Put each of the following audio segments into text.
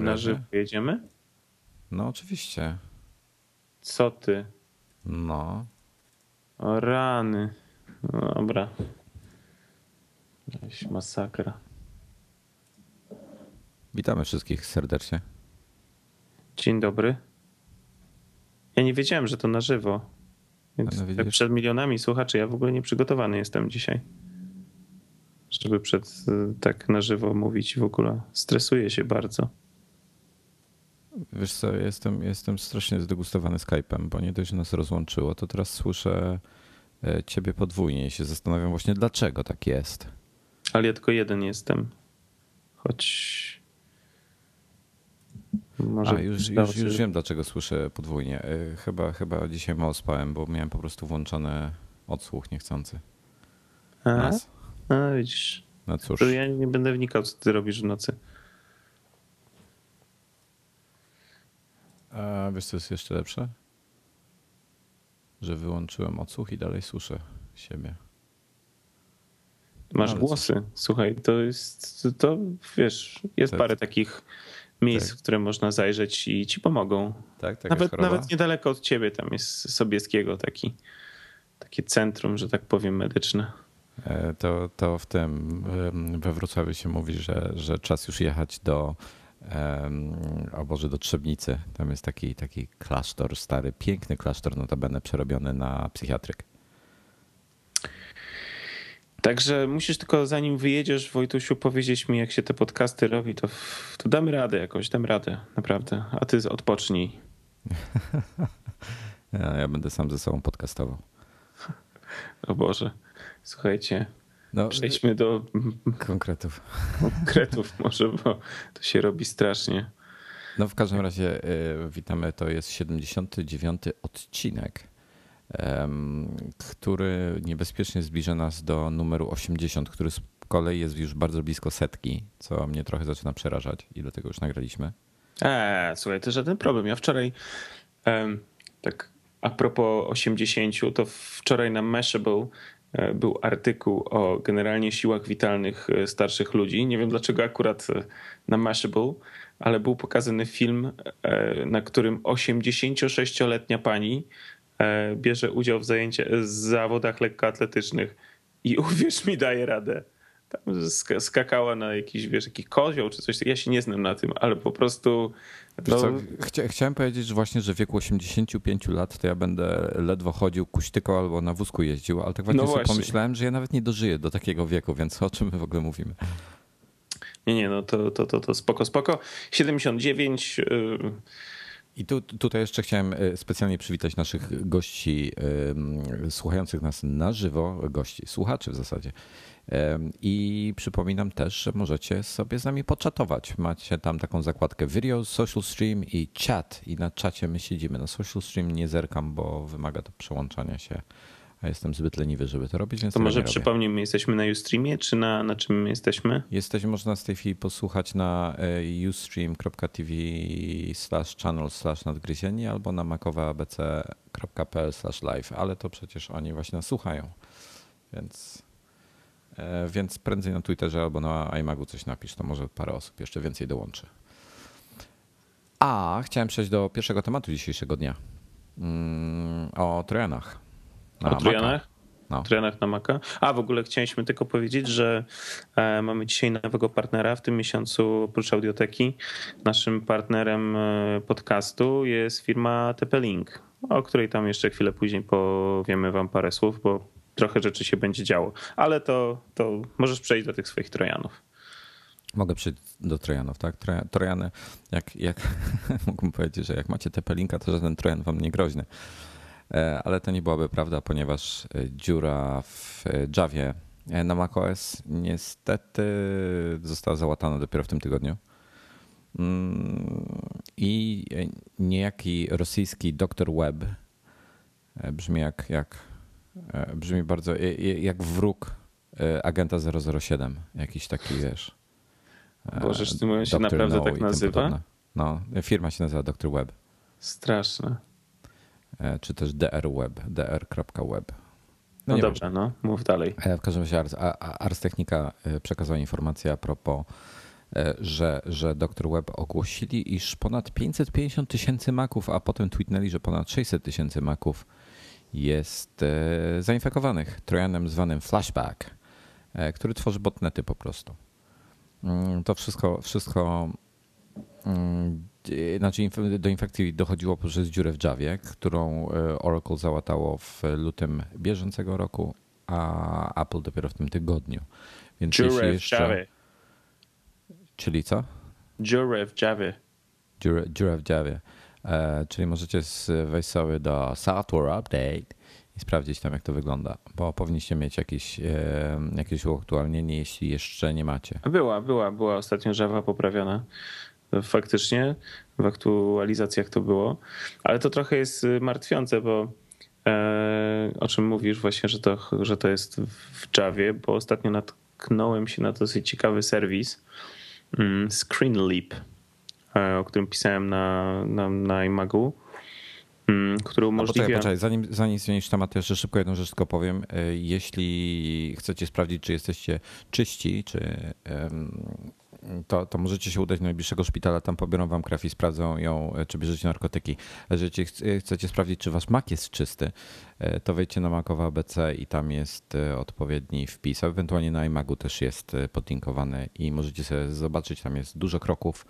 Na żywo jedziemy? No oczywiście. Co ty? No. O rany. No, dobra. Jakaś masakra. Witamy wszystkich serdecznie. Dzień dobry. Ja nie wiedziałem, że to na żywo. Więc no, tak przed milionami słuchaczy ja w ogóle nie przygotowany jestem dzisiaj. Żeby przed tak na żywo mówić w ogóle. Stresuję się bardzo. Wiesz co, jestem strasznie zdegustowany Skype'em, bo nie dość nas rozłączyło, to teraz słyszę ciebie podwójnie i się zastanawiam właśnie, dlaczego tak jest. Ale ja tylko jeden jestem, choć może... Już wiem, dlaczego słyszę podwójnie. Chyba dzisiaj mało spałem, bo miałem po prostu włączony odsłuch niechcący. A widzisz, no cóż. Ja nie będę wnikał, co ty robisz w nocy. A wiesz co jest jeszcze lepsze? Że wyłączyłem odsłuch i dalej słyszę siebie. Masz głosy. Co? Słuchaj, to wiesz, jest tak. Parę takich miejsc, tak. W które można zajrzeć i ci pomogą. Tak, tak. Nawet niedaleko od ciebie tam jest Sobieskiego takie centrum, że tak powiem, medyczne. To w tym we Wrocławiu się mówi, że czas już jechać do Trzebnicy. Tam jest taki klasztor stary, piękny klasztor, notabene przerobiony na psychiatryk. Także musisz tylko, zanim wyjedziesz, Wojtusiu, powiedzieć mi, jak się te podcasty robi, to dam radę jakoś, naprawdę. A ty odpocznij. Ja będę sam ze sobą podcastował. O Boże, słuchajcie. No, przejdźmy do konkretów może, bo to się robi strasznie. No w każdym razie witamy, to jest 79. odcinek, który niebezpiecznie zbliża nas do numeru 80, który z kolei jest już bardzo blisko setki, co mnie trochę zaczyna przerażać i dlatego już nagraliśmy. Słuchaj, to żaden problem. Ja wczoraj tak a propos 80, to wczoraj na Mashable był artykuł o generalnie siłach witalnych starszych ludzi. Nie wiem dlaczego akurat na Mashable, ale był pokazany film, na którym 86-letnia pani bierze udział w zawodach lekkoatletycznych i uwierz mi, daje radę. Tam skakała na jakiś kozioł czy coś. Ja się nie znam na tym, ale po prostu... Chciałem powiedzieć, że właśnie, że w wieku 85 lat to ja będę ledwo chodził kuśtyką albo na wózku jeździł, ale tak właśnie pomyślałem, że ja nawet nie dożyję do takiego wieku, więc o czym my w ogóle mówimy? Nie, no to spoko. 79... I tutaj jeszcze chciałem specjalnie przywitać naszych gości słuchających nas na żywo, słuchaczy w zasadzie. I przypominam też, że możecie sobie z nami poczatować. Macie tam taką zakładkę video, social stream i chat. I na czacie my siedzimy. Na social stream nie zerkam, bo wymaga to przełączania się. A jestem zbyt leniwy, żeby to robić, więc to może przypomnijmy, jesteśmy na Ustreamie, czy na czym jesteśmy? Można z tej chwili posłuchać na ustream.tv/channel/nadgryzieni albo na makoweabc.pl/live, ale to przecież oni właśnie nas słuchają, więc prędzej na Twitterze albo na iMagu coś napisz, to może parę osób jeszcze więcej dołączy. A chciałem przejść do pierwszego tematu dzisiejszego dnia, o Trojanach. O Trojanach? no. Trenach na Maca. A w ogóle chcieliśmy tylko powiedzieć, że mamy dzisiaj nowego partnera w tym miesiącu oprócz Audioteki. Naszym partnerem podcastu jest firma TP-Link, o której tam jeszcze chwilę później powiemy wam parę słów, bo trochę rzeczy się będzie działo. Ale to możesz przejść do tych swoich trojanów. Mogę przejść do trojanów, tak? Trojany, jak mógłbym powiedzieć, że jak macie TP-Linka, to żaden trojan wam nie groźny. Ale to nie byłaby prawda, ponieważ dziura w Javie na macOS niestety została załatana dopiero w tym tygodniu. I niejaki rosyjski Dr. Web brzmi brzmi bardzo jak wróg agenta 007. Jakiś taki, wiesz. Boże, ty mówisz, się naprawdę tak nazywa? No, firma się nazywa Dr. Web. Straszne. Czy też dr.web. No dobra, no mów dalej. W każdym razie Ars Technica przekazała informację a propos, że Dr. Web ogłosili, iż ponad 550,000 Maców, a potem tweetnęli, że ponad 600,000 Maców jest zainfekowanych trojanem zwanym Flashback, który tworzy botnety po prostu. To wszystko znaczy do infekcji dochodziło przez dziurę w Javie, którą Oracle załatało w lutym bieżącego roku, a Apple dopiero w tym tygodniu. Więc dziurę jeszcze... w Javie. Czyli co? Dziurę w Javie. Dziurę w Javie. Czyli możecie wejść sobie do Software Update i sprawdzić tam, jak to wygląda, bo powinniście mieć jakieś uaktualnienie, jeśli jeszcze nie macie. Była ostatnio Java poprawiona. Faktycznie w aktualizacjach to było, ale to trochę jest martwiące, bo o czym mówisz właśnie, że to jest w Javie, bo ostatnio natknąłem się na dosyć ciekawy serwis ScreenLeap, o którym pisałem na iMagu, który umożliwia... Poczekaj, zanim zmienisz temat, jeszcze szybko jedną rzecz tylko powiem. Jeśli chcecie sprawdzić, czy jesteście czyści, to możecie się udać do najbliższego szpitala, tam pobiorą wam krew i sprawdzą ją, czy bierzecie narkotyki. Jeżeli chcecie sprawdzić, czy wasz Mac jest czysty, to wejdźcie na Macowa ABC i tam jest odpowiedni wpis, a ewentualnie na iMagu też jest podlinkowany i możecie sobie zobaczyć, tam jest dużo kroków,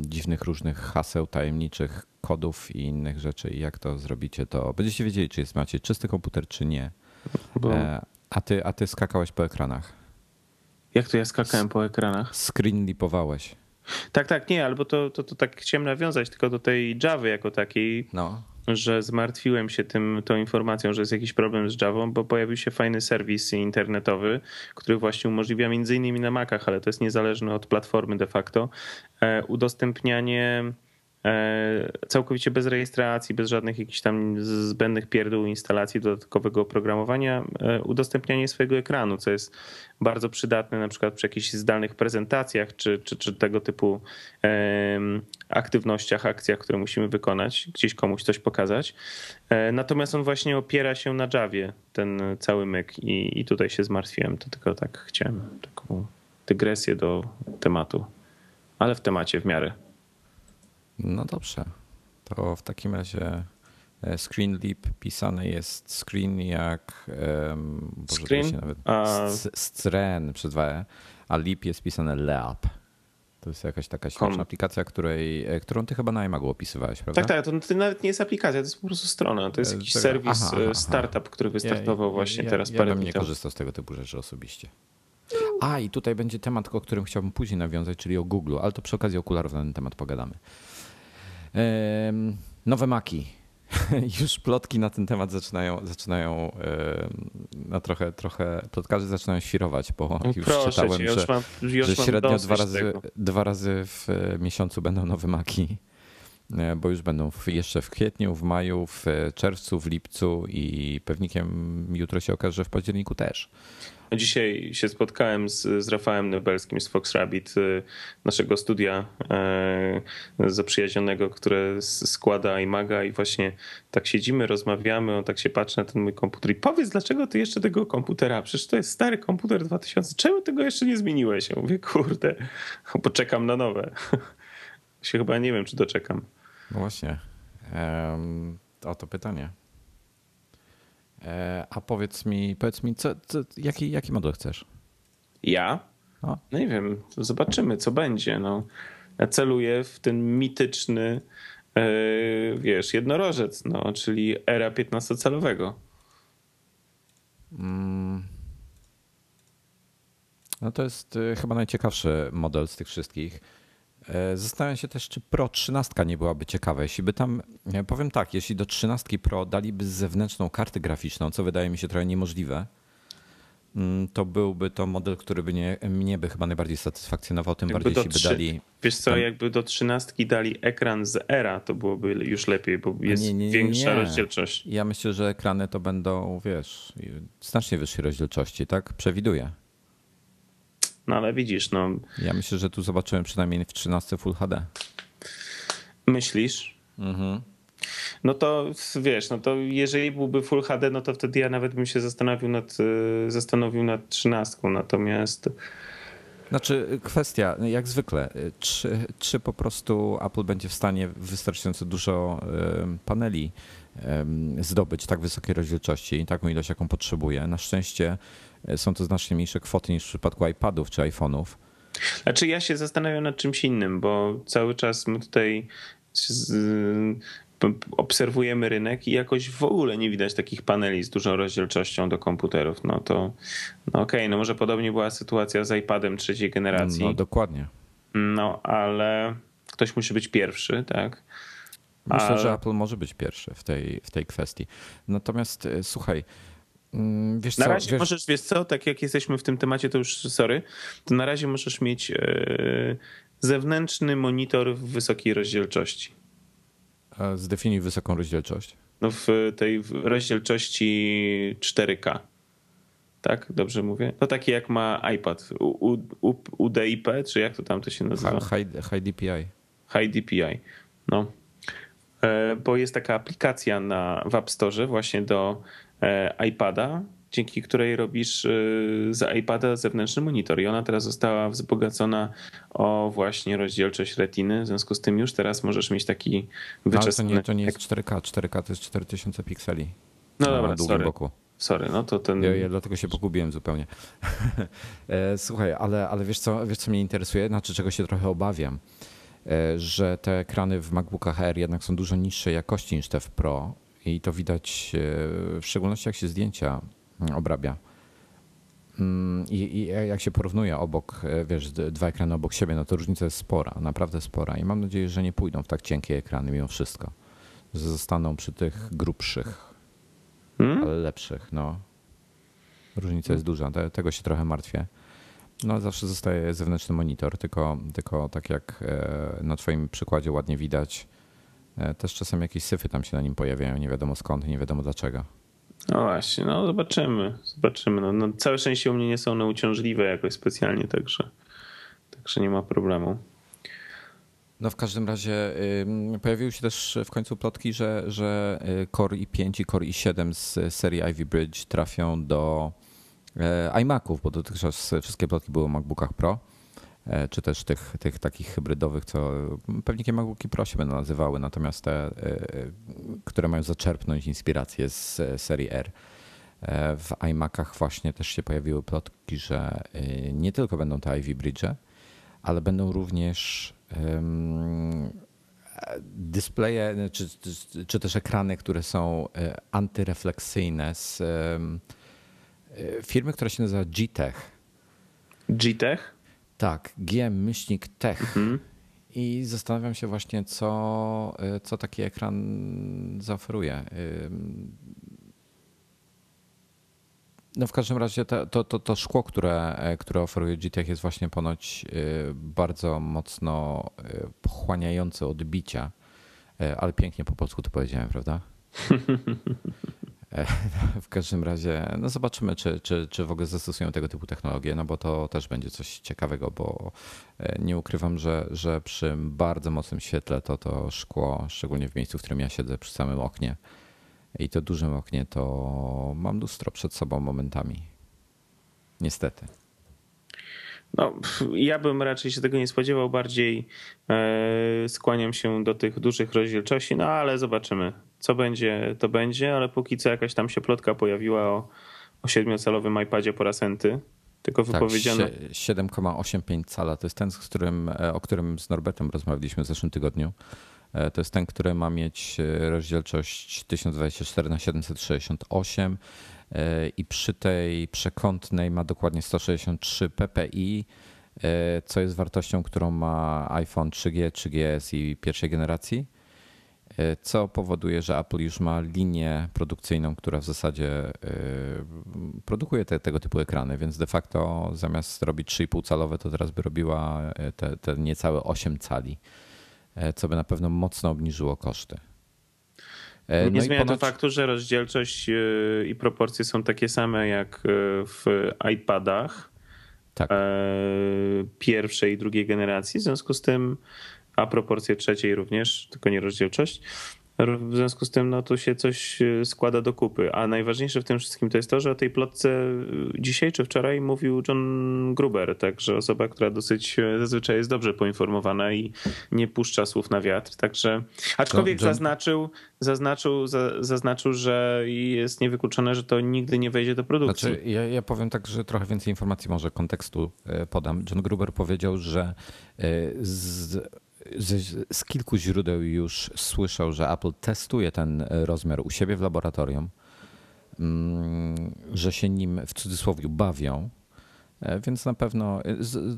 dziwnych różnych haseł, tajemniczych kodów i innych rzeczy, i jak to zrobicie, to będziecie wiedzieli, czy macie czysty komputer, czy nie. Bo... A ty skakałeś po ekranach. Jak to ja skakałem po ekranach? Screenlipowałeś. Tak, nie, albo to tak chciałem nawiązać tylko do tej Javy jako takiej, no. Że zmartwiłem się tą informacją, że jest jakiś problem z Javą, bo pojawił się fajny serwis internetowy, który właśnie umożliwia między innymi na Macach, ale to jest niezależne od platformy de facto, udostępnianie całkowicie bez rejestracji, bez żadnych jakichś tam zbędnych pierdół instalacji dodatkowego oprogramowania, udostępnianie swojego ekranu, co jest bardzo przydatne na przykład przy jakichś zdalnych prezentacjach czy tego typu aktywnościach, akcjach, które musimy wykonać, gdzieś komuś coś pokazać. Natomiast on właśnie opiera się na Javie, ten cały myk, i tutaj się zmartwiłem, to tylko tak chciałem taką dygresję do tematu, ale w temacie w miarę. No dobrze, to w takim razie ScreenLeap pisany jest screen jak... Screen? Nawet screen przez 2e, a leap jest pisane leap. To jest jakaś taka śmieszna aplikacja, którą ty chyba na iMagu opisywałeś, prawda? Tak, to nawet nie jest aplikacja, to jest po prostu strona. To jest jakiś serwis, startup, który wystartował teraz parę dni temu. Ja bym nie korzystał z tego typu rzeczy osobiście. I tutaj będzie temat, o którym chciałbym później nawiązać, czyli o Google, ale to przy okazji okularów na ten temat pogadamy. Nowe Maki. Już plotki na ten temat zaczynają na trochę plotkarzy zaczynają świrować, bo już czytałem, że średnio dwa razy w miesiącu będą nowe Maki, bo już będą jeszcze w kwietniu, w maju, w czerwcu, w lipcu i pewnikiem jutro się okaże, że w październiku też. Dzisiaj się spotkałem z Rafałem Nybelskim z Fox Rabbit, naszego studia zaprzyjaźnionego, które składa iMaga, i właśnie tak siedzimy, rozmawiamy, on tak się patrzy na ten mój komputer i powiedz, dlaczego ty jeszcze tego komputera, przecież to jest stary komputer 2000, czemu tego jeszcze nie zmieniłeś? Ja mówię, kurde, bo czekam na nowe. Się chyba nie wiem, czy doczekam. No właśnie, oto pytanie. A powiedz mi, jaki model chcesz? Ja? O. No nie wiem, to zobaczymy, co będzie. No. Ja celuję w ten mityczny, jednorożec, no, czyli era 15-calowego. No to jest chyba najciekawszy model z tych wszystkich. Zastanawiam się też, czy Pro 13 nie byłaby ciekawa. Jeśli by tam, powiem tak, jeśli do 13 Pro daliby zewnętrzną kartę graficzną, co wydaje mi się trochę niemożliwe, to byłby to model, który by mnie by chyba najbardziej satysfakcjonował, tym jakby bardziej jeśli by dali... Wiesz co, jakby do 13 dali ekran z era, to byłoby już lepiej, bo jest większa rozdzielczość. Ja myślę, że ekrany to będą, znacznie wyższej rozdzielczości, tak? Przewiduję. No ale widzisz, no... Ja myślę, że tu zobaczyłem przynajmniej w 13 Full HD. Myślisz? Mhm. No to wiesz, no to jeżeli byłby Full HD, no to wtedy ja nawet bym się zastanowił nad 13. Natomiast... Znaczy kwestia, jak zwykle, czy po prostu Apple będzie w stanie wystarczająco dużo paneli zdobyć tak wysokiej rozdzielczości i taką ilość, jaką potrzebuje. Na szczęście są to znacznie mniejsze kwoty niż w przypadku iPadów czy iPhone'ów. Znaczy ja się zastanawiam nad czymś innym, bo cały czas my tutaj obserwujemy rynek i jakoś w ogóle nie widać takich paneli z dużą rozdzielczością do komputerów. No to no może podobnie była sytuacja z iPadem trzeciej generacji. No dokładnie. No ale ktoś musi być pierwszy, tak? Myślę, że Apple może być pierwszy w tej kwestii. Natomiast słuchaj, tak jak jesteśmy w tym temacie, to już to na razie możesz mieć zewnętrzny monitor w wysokiej rozdzielczości. Zdefiniuj wysoką rozdzielczość. No w tej rozdzielczości 4K. Tak? Dobrze mówię? No taki jak ma iPad. UDIP, czy jak to się nazywa? High DPI. High DPI. No. Bo jest taka aplikacja w App Store właśnie do iPada, dzięki której robisz z iPada zewnętrzny monitor i ona teraz została wzbogacona o właśnie rozdzielczość retiny, w związku z tym już teraz możesz mieć taki wyczesany... No, to nie jest 4K to jest 4000 pikseli. No dobra, na długim boku. Sorry, no to ten... Ja dlatego się pogubiłem zupełnie. Słuchaj, ale wiesz co mnie interesuje, znaczy czego się trochę obawiam, że te ekrany w MacBookach Air jednak są dużo niższej jakości niż te w Pro i to widać w szczególności jak się zdjęcia obrabia. I jak się porównuje dwa ekrany obok siebie, no to różnica jest spora, naprawdę spora i mam nadzieję, że nie pójdą w tak cienkie ekrany mimo wszystko, że zostaną przy tych grubszych, ale lepszych. No. Różnica jest duża, tego się trochę martwię. No zawsze zostaje zewnętrzny monitor, tylko tak jak na twoim przykładzie ładnie widać, też czasem jakieś syfy tam się na nim pojawiają, nie wiadomo skąd, nie wiadomo dlaczego. No właśnie, no zobaczymy. No, całe szczęście u mnie nie są one uciążliwe jakoś specjalnie, także nie ma problemu. No w każdym razie pojawiły się też w końcu plotki, że Core i5 i Core i7 z serii Ivy Bridge trafią do iMaców, bo dotychczas wszystkie plotki były o MacBookach Pro, czy też tych takich hybrydowych, co pewnie MacBooki Pro się będą nazywały, natomiast te, które mają zaczerpnąć inspirację z serii R. W iMacach właśnie też się pojawiły plotki, że nie tylko będą te Ivy Bridge'e, ale będą również dyspleje, czy też ekrany, które są antyrefleksyjne z firmy, która się nazywa G-Tech. G-Tech? Tak, G-Tech. Mhm. I zastanawiam się właśnie, co taki ekran zaoferuje. No w każdym razie to szkło, które oferuje G-Tech jest właśnie ponoć bardzo mocno pochłaniające odbicia, ale pięknie po polsku to powiedziałem, prawda? W każdym razie no zobaczymy, czy w ogóle zastosują tego typu technologie, no bo to też będzie coś ciekawego, bo nie ukrywam, że przy bardzo mocnym świetle to szkło, szczególnie w miejscu, w którym ja siedzę, przy samym oknie i to dużym oknie, to mam lustro przed sobą momentami. Niestety. No, ja bym raczej się tego nie spodziewał, bardziej skłaniam się do tych dużych rozdzielczości, no ale zobaczymy. Co będzie, to będzie, ale póki co jakaś tam się plotka pojawiła o 7-calowym iPadzie po raz enty. Tylko wypowiedziano. Tak, 7,85 cala to jest ten, o którym z Norbertem rozmawialiśmy w zeszłym tygodniu. To jest ten, który ma mieć rozdzielczość 1024x768 i przy tej przekątnej ma dokładnie 163 ppi, co jest wartością, którą ma iPhone 3G, 3GS i pierwszej generacji, co powoduje, że Apple już ma linię produkcyjną, która w zasadzie produkuje tego typu ekrany, więc de facto zamiast robić 3,5 calowe, to teraz by robiła te niecałe 8 cali. Co by na pewno mocno obniżyło koszty. No nie zmienia to faktu, że rozdzielczość i proporcje są takie same jak w iPadach tak. Pierwszej i drugiej generacji. W związku z tym, a proporcje trzeciej również, tylko nie rozdzielczość. W związku z tym no, tu się coś składa do kupy. A najważniejsze w tym wszystkim to jest to, że o tej plotce dzisiaj czy wczoraj mówił John Gruber, także osoba, która dosyć zazwyczaj jest dobrze poinformowana i nie puszcza słów na wiatr. Także, aczkolwiek zaznaczył, że jest niewykluczone, że to nigdy nie wejdzie do produkcji. Znaczy, ja powiem tak, że trochę więcej informacji może kontekstu podam. John Gruber powiedział, że z kilku źródeł już słyszał, że Apple testuje ten rozmiar u siebie w laboratorium, że się nim w cudzysłowie bawią, więc na pewno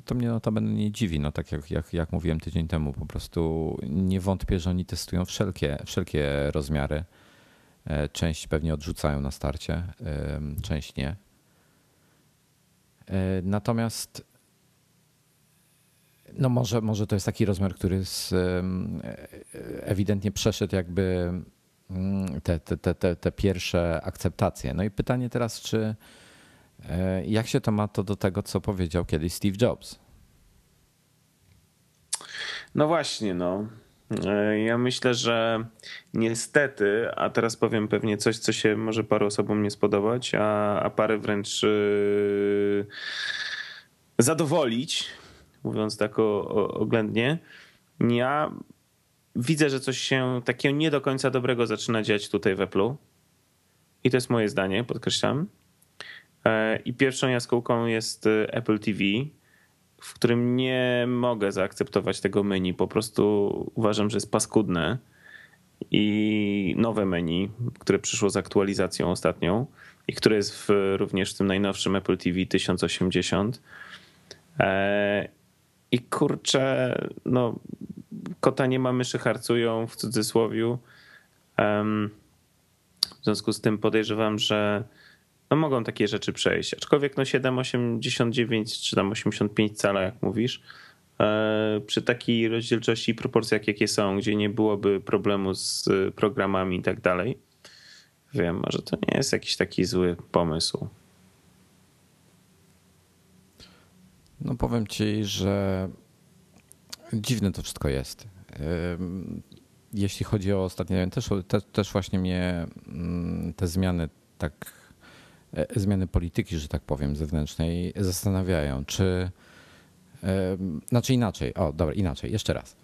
to mnie notabene nie dziwi. No tak jak mówiłem tydzień temu, po prostu nie wątpię, że oni testują wszelkie rozmiary. Część pewnie odrzucają na starcie, część nie. Natomiast no może to jest taki rozmiar, który ewidentnie przeszedł jakby te pierwsze akceptacje. No i pytanie teraz, jak się to ma to do tego, co powiedział kiedyś Steve Jobs? No właśnie, no. Ja myślę, że niestety, a teraz powiem pewnie coś, co się może paru osobom nie spodobać, a parę wręcz zadowolić, mówiąc tak oględnie, ja widzę, że coś się takiego nie do końca dobrego zaczyna dziać tutaj w Apple'u. I to jest moje zdanie, podkreślam. I pierwszą jaskółką jest Apple TV, w którym nie mogę zaakceptować tego menu. Po prostu uważam, że jest paskudne. I nowe menu, które przyszło z aktualizacją ostatnią i które jest również w tym najnowszym Apple TV 1080. I kurczę, no kota nie ma, myszy harcują w cudzysłowiu. W związku z tym podejrzewam, że no mogą takie rzeczy przejść. Aczkolwiek no 7,89 czy tam 85 cala, jak mówisz, przy takiej rozdzielczości i proporcjach, jakie są, gdzie nie byłoby problemu z programami i tak dalej. Wiem, że to nie jest jakiś taki zły pomysł. No powiem ci, że dziwne to wszystko jest. Jeśli chodzi o ostatnie, też właśnie mnie te zmiany, zmiany polityki, że tak powiem, zewnętrznej zastanawiają, czy... Znaczy inaczej, jeszcze raz.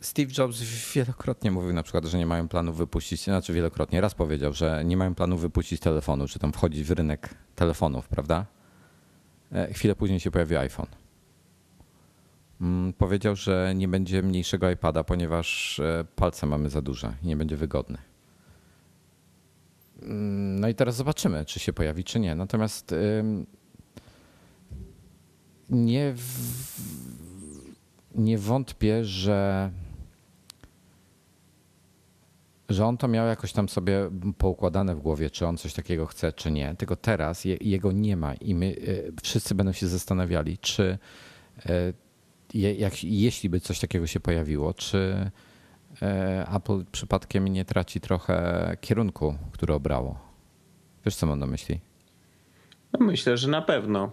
Steve Jobs wielokrotnie mówił na przykład, że nie mają planu wypuścić, raz powiedział, że nie mają planu wypuścić telefonu, czy tam wchodzić w rynek telefonów, prawda? Chwilę później się pojawił iPhone. Powiedział, że nie będzie mniejszego iPada, ponieważ palce mamy za duże i nie będzie wygodny. No i teraz zobaczymy, czy się pojawi, czy nie. Natomiast nie wątpię, że on to miał jakoś tam sobie poukładane w głowie, czy on coś takiego chce, czy nie. Tylko teraz jego nie ma i my wszyscy będą się zastanawiali, czy jeśli by coś takiego się pojawiło, czy Apple przypadkiem nie traci trochę kierunku, który obrało. Wiesz, co mam na myśli? No myślę, że na pewno.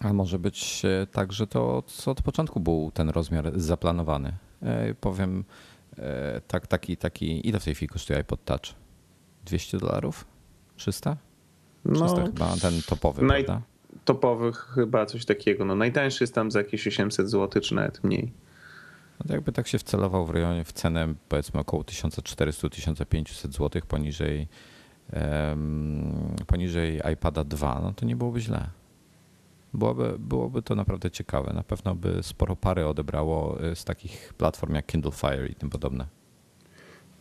A może być tak, że to od początku był ten rozmiar zaplanowany. Powiem tak, taki. Ile w tej chwili kosztuje iPod Touch? $200? 300? 300 no, chyba ten topowy, prawda? Topowych chyba coś takiego. No, najtańszy jest tam za jakieś 800 zł, czy nawet mniej. No jakby tak się wcelował w rejonie, w cenę powiedzmy około 1400-1500 zł poniżej iPada 2, no to nie byłoby źle. Byłoby to naprawdę ciekawe. Na pewno by sporo pary odebrało z takich platform jak Kindle Fire i tym podobne.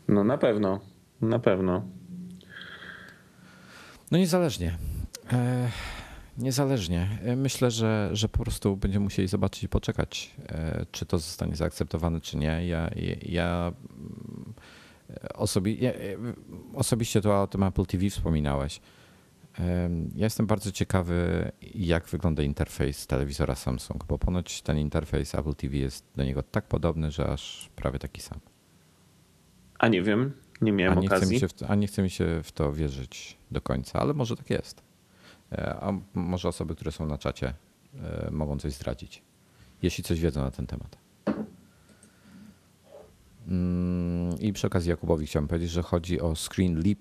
No na pewno, na pewno. No niezależnie. Myślę, że po prostu będziemy musieli zobaczyć i poczekać, czy to zostanie zaakceptowane, czy nie. Osobiście to o tym Apple TV wspominałeś. Ja jestem bardzo ciekawy, jak wygląda interfejs telewizora Samsung, bo ponoć ten interfejs Apple TV jest do niego tak podobny, że aż prawie taki sam. A nie wiem, nie miałem okazji. Nie chce mi się w to wierzyć do końca, ale może tak jest. A może osoby, które są na czacie, mogą coś zdradzić, jeśli coś wiedzą na ten temat. I przy okazji Jakubowi chciałem powiedzieć, że chodzi o ScreenLeap,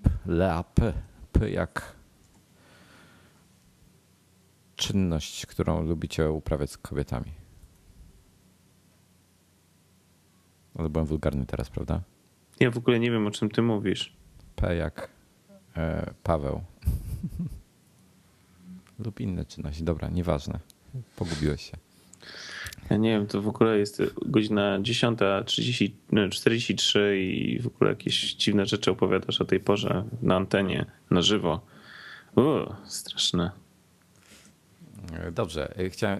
jak czynność, którą lubicie uprawiać z kobietami. Ale byłem wulgarny teraz, prawda? Ja w ogóle nie wiem, o czym ty mówisz. P jak Paweł. Lub inne czynności. Dobra, nieważne. Pogubiłeś się. Ja nie wiem, to w ogóle jest godzina 10:43 i w ogóle jakieś dziwne rzeczy opowiadasz o tej porze na antenie, na żywo. Straszne. Dobrze,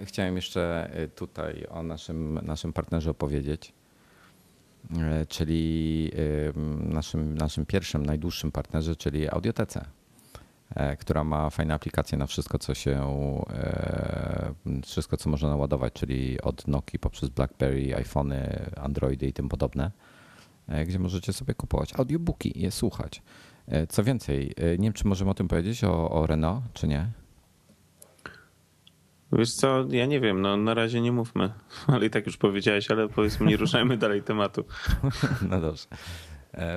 chciałem jeszcze tutaj o naszym partnerze opowiedzieć, czyli naszym pierwszym, najdłuższym partnerze, czyli Audiotece, która ma fajne aplikacje na wszystko, co można naładować, czyli od Nokii poprzez BlackBerry, iPhony, Androidy i tym podobne, gdzie możecie sobie kupować audiobooki i je słuchać. Co więcej, nie wiem, czy możemy o tym powiedzieć, o Renault, czy nie? Wiesz co, ja nie wiem, no na razie nie mówmy, ale i tak już powiedziałeś, ale powiedzmy nie ruszajmy dalej tematu. No dobrze,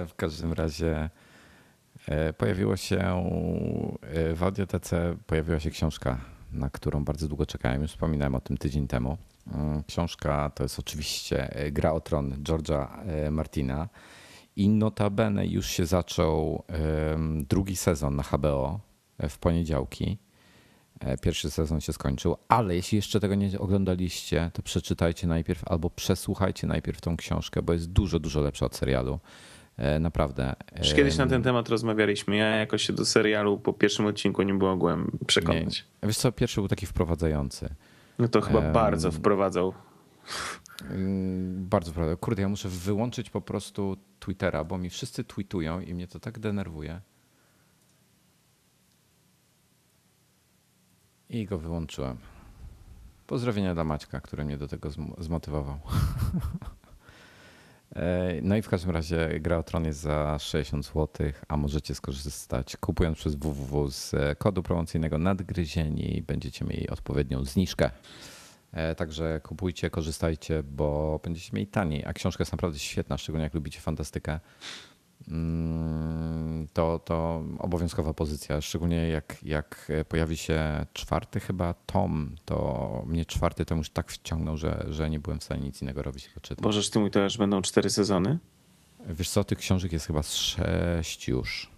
w każdym razie w Audiotece pojawiła się książka, na którą bardzo długo czekałem, już wspominałem o tym tydzień temu. Książka to jest oczywiście Gra o Tron George'a Martina i notabene już się zaczął drugi sezon na HBO w poniedziałki. Pierwszy sezon się skończył, ale jeśli jeszcze tego nie oglądaliście, to przeczytajcie najpierw albo przesłuchajcie najpierw tą książkę, bo jest dużo, dużo lepsza od serialu. Naprawdę. Już kiedyś na ten temat rozmawialiśmy. Ja jakoś się do serialu po pierwszym odcinku nie mogłem przekonać. Nie. Wiesz co, pierwszy był taki wprowadzający. No to chyba bardzo wprowadzał. Bardzo wprowadzał. Kurde, ja muszę wyłączyć po prostu Twittera, bo mi wszyscy tweetują i mnie to tak denerwuje. I go wyłączyłem. Pozdrowienia dla Maćka, który mnie do tego zmotywował. No i w każdym razie Gra o Tron jest za 60 zł, a możecie skorzystać kupując przez www z kodu promocyjnego Nadgryzieni. Będziecie mieli odpowiednią zniżkę. Także kupujcie, korzystajcie, bo będziecie mieli taniej. A książka jest naprawdę świetna, szczególnie jak lubicie fantastykę. To obowiązkowa pozycja, szczególnie jak pojawi się czwarty chyba tom, to mnie czwarty tom już tak wciągnął, że nie byłem w stanie nic innego robić, tylko czytać. Możesz ty mój to aż będą 4 sezony? Wiesz co, tych książek jest chyba 6 już,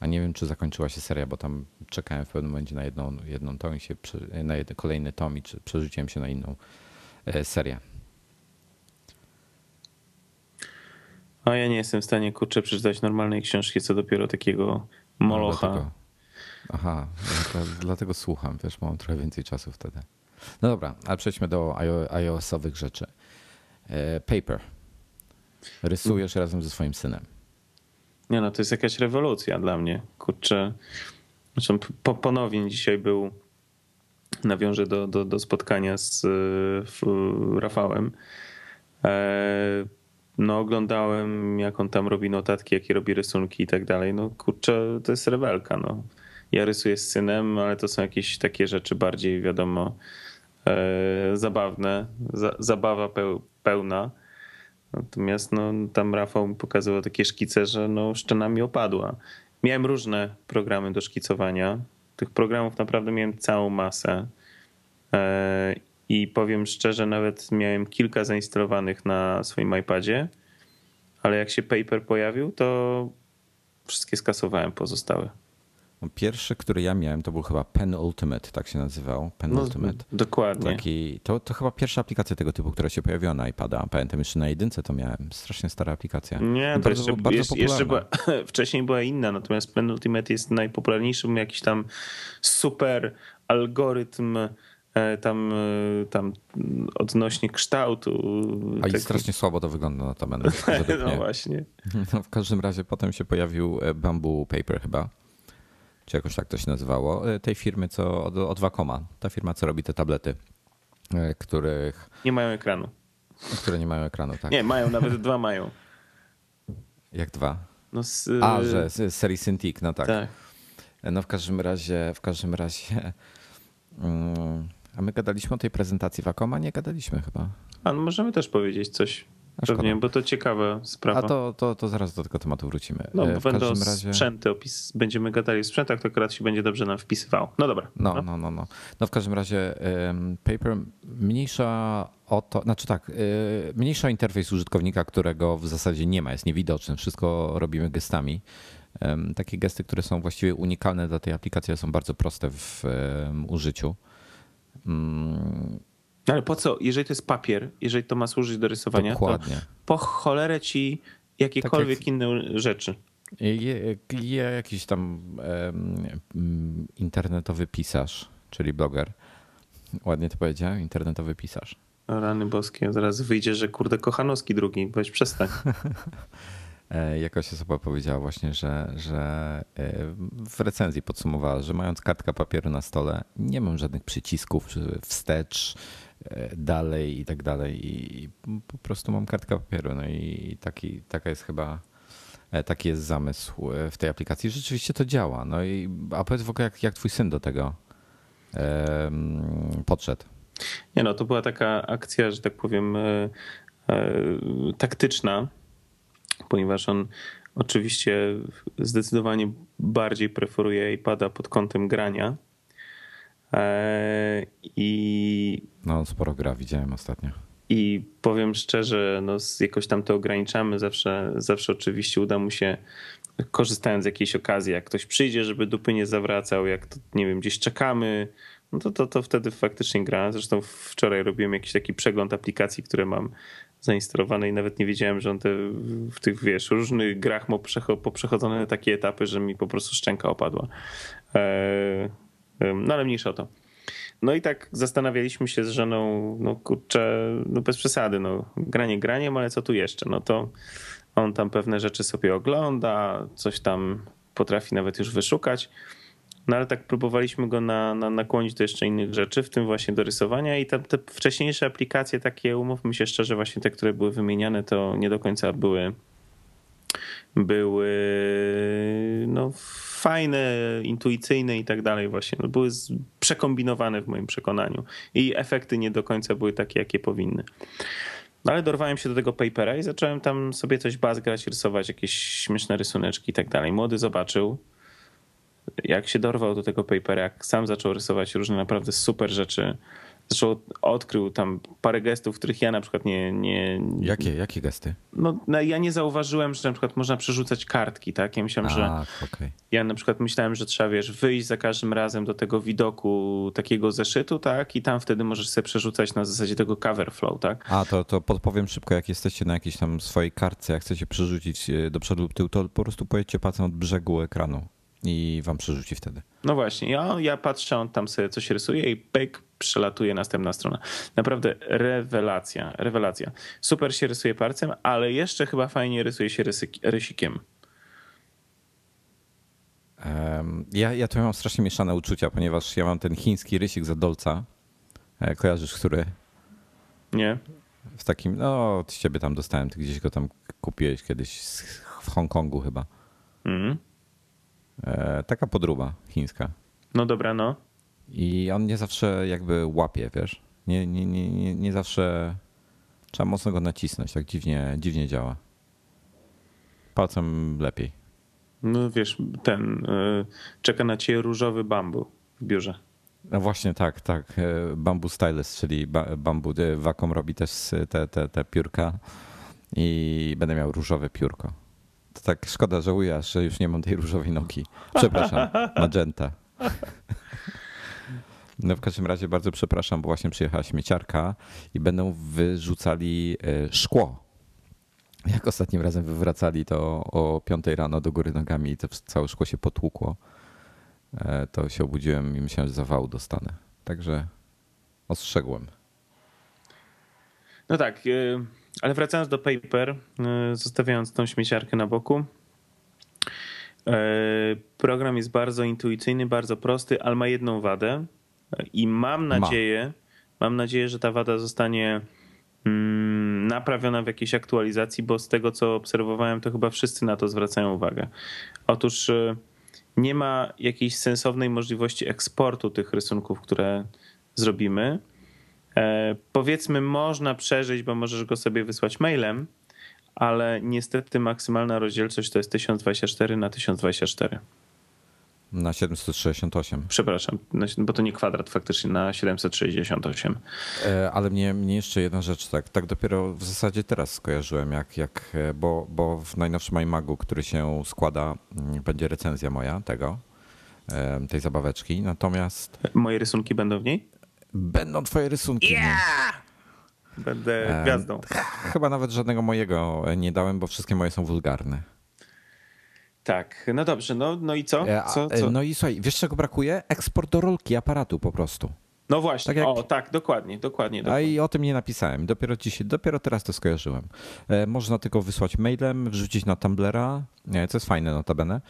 a nie wiem, czy zakończyła się seria, bo tam czekałem w pewnym momencie na jedną tom i się kolejny tom i przerzuciłem się na inną serię. No ja nie jestem w stanie, kurczę, przeczytać normalnej książki, co dopiero takiego molocha. No, dlatego słucham, wiesz, mam trochę więcej czasu wtedy. No dobra, ale przejdźmy do iOS-owych rzeczy. Paper. Rysujesz razem ze swoim synem. Nie no, to jest jakaś rewolucja dla mnie, kurczę. Zresztą ponownie dzisiaj był, nawiążę do spotkania z Rafałem. No oglądałem, jak on tam robi notatki, jakie robi rysunki i tak dalej. No kurczę, to jest rewelka. No. Ja rysuję z synem, ale to są jakieś takie rzeczy bardziej, wiadomo, zabawne. Zabawa pełna. Natomiast no, tam Rafał mi pokazywał takie szkice, że no, szczena mi opadła. Miałem różne programy do szkicowania. Tych programów naprawdę miałem całą masę. i powiem szczerze, nawet miałem kilka zainstalowanych na swoim iPadzie, ale jak się Paper pojawił, to wszystkie skasowałem pozostałe. Pierwszy, który ja miałem, to był chyba Pen Ultimate, tak się nazywał. Pen Ultimate. Dokładnie. Taki, to chyba pierwsza aplikacja tego typu, która się pojawiła na iPada. Pamiętam, jeszcze na 1 to miałem. Strasznie stara aplikacja. Nie, to bardzo była, wcześniej była inna, natomiast Pen Ultimate jest najpopularniejszym, jakiś tam super algorytm tam odnośnie kształtu. A tak... i strasznie słabo to wygląda na to menu. No właśnie. No, w każdym razie potem się pojawił Bamboo Paper chyba. Czy jakoś tak to się nazywało, tej firmy co od Wacoma. Ta firma, co robi te tablety, których... Nie mają ekranu. Które nie mają ekranu, tak. Nie, mają, nawet dwa mają. Jak dwa? No z... A, że z serii Cintiq, no tak. Tak. No w każdym razie... A my gadaliśmy o tej prezentacji Wacoma? Nie gadaliśmy chyba. A no możemy też powiedzieć coś. Pewnie, bo to ciekawa sprawa. A to zaraz do tego tematu wrócimy. No, bo będą sprzęty, będziemy gadali o sprzętach, to akurat się będzie dobrze nam wpisywał. No dobra. No. No w każdym razie Paper mniejsza o to, znaczy tak, mniejsza interfejs użytkownika, którego w zasadzie nie ma, jest niewidoczny. Wszystko robimy gestami. Takie gesty, które są właściwie unikalne dla tej aplikacji, ale są bardzo proste w użyciu. Ale po co, jeżeli to jest papier, jeżeli to ma służyć do rysowania, dokładnie, to po cholerę ci jakiekolwiek tak jak inne rzeczy. Jakiś tam internetowy pisarz, czyli bloger. Ładnie to powiedziałem, internetowy pisarz. O rany boskie, zaraz wyjdzie, że kurde Kochanowski drugi, weź przestań. Jakaś osoba powiedziała właśnie, że w recenzji podsumowała, że mając kartkę papieru na stole nie mam żadnych przycisków wstecz, dalej i tak dalej i po prostu mam kartkę papieru. No i taki jest zamysł w tej aplikacji. Rzeczywiście to działa. No i a powiedz w ogóle jak twój syn do tego podszedł? Nie no, to była taka akcja, że tak powiem taktyczna, ponieważ on oczywiście zdecydowanie bardziej preferuje iPada pod kątem grania. No sporo gra, widziałem ostatnio. I powiem szczerze, no jakoś tam to ograniczamy. Zawsze oczywiście uda mu się, korzystając z jakiejś okazji, jak ktoś przyjdzie, żeby dupy nie zawracał, jak to, nie wiem, gdzieś czekamy, no to wtedy faktycznie gra. Zresztą wczoraj robiłem jakiś taki przegląd aplikacji, które mam zainstalowane i nawet nie wiedziałem, że on w tych różnych grach ma poprzechodzone takie etapy, że mi po prostu szczęka opadła. No ale mniejsza o to. No i tak zastanawialiśmy się z żoną, no kurczę, no bez przesady, no granie graniem, ale co tu jeszcze? No to on tam pewne rzeczy sobie ogląda, coś tam potrafi nawet już wyszukać. No ale tak próbowaliśmy go nakłonić do jeszcze innych rzeczy, w tym właśnie do rysowania i tam te wcześniejsze aplikacje takie, umówmy się szczerze, właśnie te, które były wymieniane, to nie do końca były no fajne, intuicyjne i tak dalej właśnie. No były przekombinowane w moim przekonaniu i efekty nie do końca były takie, jakie powinny. No ale dorwałem się do tego Papera i zacząłem tam sobie coś bazgrać, rysować jakieś śmieszne rysuneczki i tak dalej. Młody zobaczył. Jak się dorwał do tego Papera, jak sam zaczął rysować różne naprawdę super rzeczy, odkrył tam parę gestów, których ja na przykład nie... Jakie gesty? No ja nie zauważyłem, że na przykład można przerzucać kartki, tak? Ja myślałem, że... Okay. Ja na przykład myślałem, że trzeba, wyjść za każdym razem do tego widoku takiego zeszytu, tak? I tam wtedy możesz sobie przerzucać na zasadzie tego cover flow, tak? To podpowiem szybko, jak jesteście na jakiejś tam swojej kartce, jak chcecie przerzucić do przodu lub tyłu, to po prostu pojedźcie palcem od brzegu ekranu. I wam przerzuci wtedy. No właśnie, ja patrzę, on tam sobie coś rysuje i pyk, przelatuje następna strona. Naprawdę rewelacja. Super się rysuje palcem, ale jeszcze chyba fajnie rysuje się rysikiem. Ja tu mam strasznie mieszane uczucia, ponieważ ja mam ten chiński rysik z Adolca. Kojarzysz, który? Nie. W takim, no od ciebie tam dostałem, ty gdzieś go tam kupiłeś kiedyś w Hongkongu chyba. Mhm. Taka podróba chińska. No dobra, no. I on nie zawsze jakby łapie, wiesz? Nie zawsze trzeba mocno go nacisnąć, tak dziwnie działa. Palcem lepiej. No wiesz, czeka na ciebie różowy bambu w biurze. No właśnie tak. Bamboo Stylus, czyli bamboo. Wacom robi też te piórka i będę miał różowe piórko. To tak szkoda, żałuję, że już nie mam tej różowej nogi. Przepraszam, magenta. No w każdym razie bardzo przepraszam, bo właśnie przyjechała śmieciarka i będą wyrzucali szkło. Jak ostatnim razem wywracali to o 5 rano do góry nogami i to całe szkło się potłukło, to się obudziłem i myślałem, że zawału dostanę. Także ostrzegłem. No tak, ale wracając do Paper, zostawiając tą śmieciarkę na boku, program jest bardzo intuicyjny, bardzo prosty, ale ma jedną wadę i mam nadzieję, że ta wada zostanie naprawiona w jakiejś aktualizacji, bo z tego co obserwowałem, to chyba wszyscy na to zwracają uwagę. Otóż nie ma jakiejś sensownej możliwości eksportu tych rysunków, które zrobimy. Powiedzmy, można przeżyć, bo możesz go sobie wysłać mailem, ale niestety maksymalna rozdzielczość to jest 1024x1024. Na 768. Przepraszam, bo to nie kwadrat faktycznie, na 768. Ale mnie jeszcze jedna rzecz, tak dopiero w zasadzie teraz skojarzyłem, bo w najnowszym iMagu, który się składa, będzie recenzja moja tej zabaweczki, natomiast... Moje rysunki będą w niej? Będą twoje rysunki. Yeah! Będę gwiazdą. Chyba nawet żadnego mojego nie dałem, bo wszystkie moje są wulgarne. Tak, no dobrze, no i co? No i słuchaj, wiesz czego brakuje? Eksport do rolki aparatu po prostu. No właśnie, tak jak... dokładnie. A i o tym nie napisałem, dopiero teraz to skojarzyłem. Można tylko wysłać mailem, wrzucić na Tumblera, co jest fajne notabene,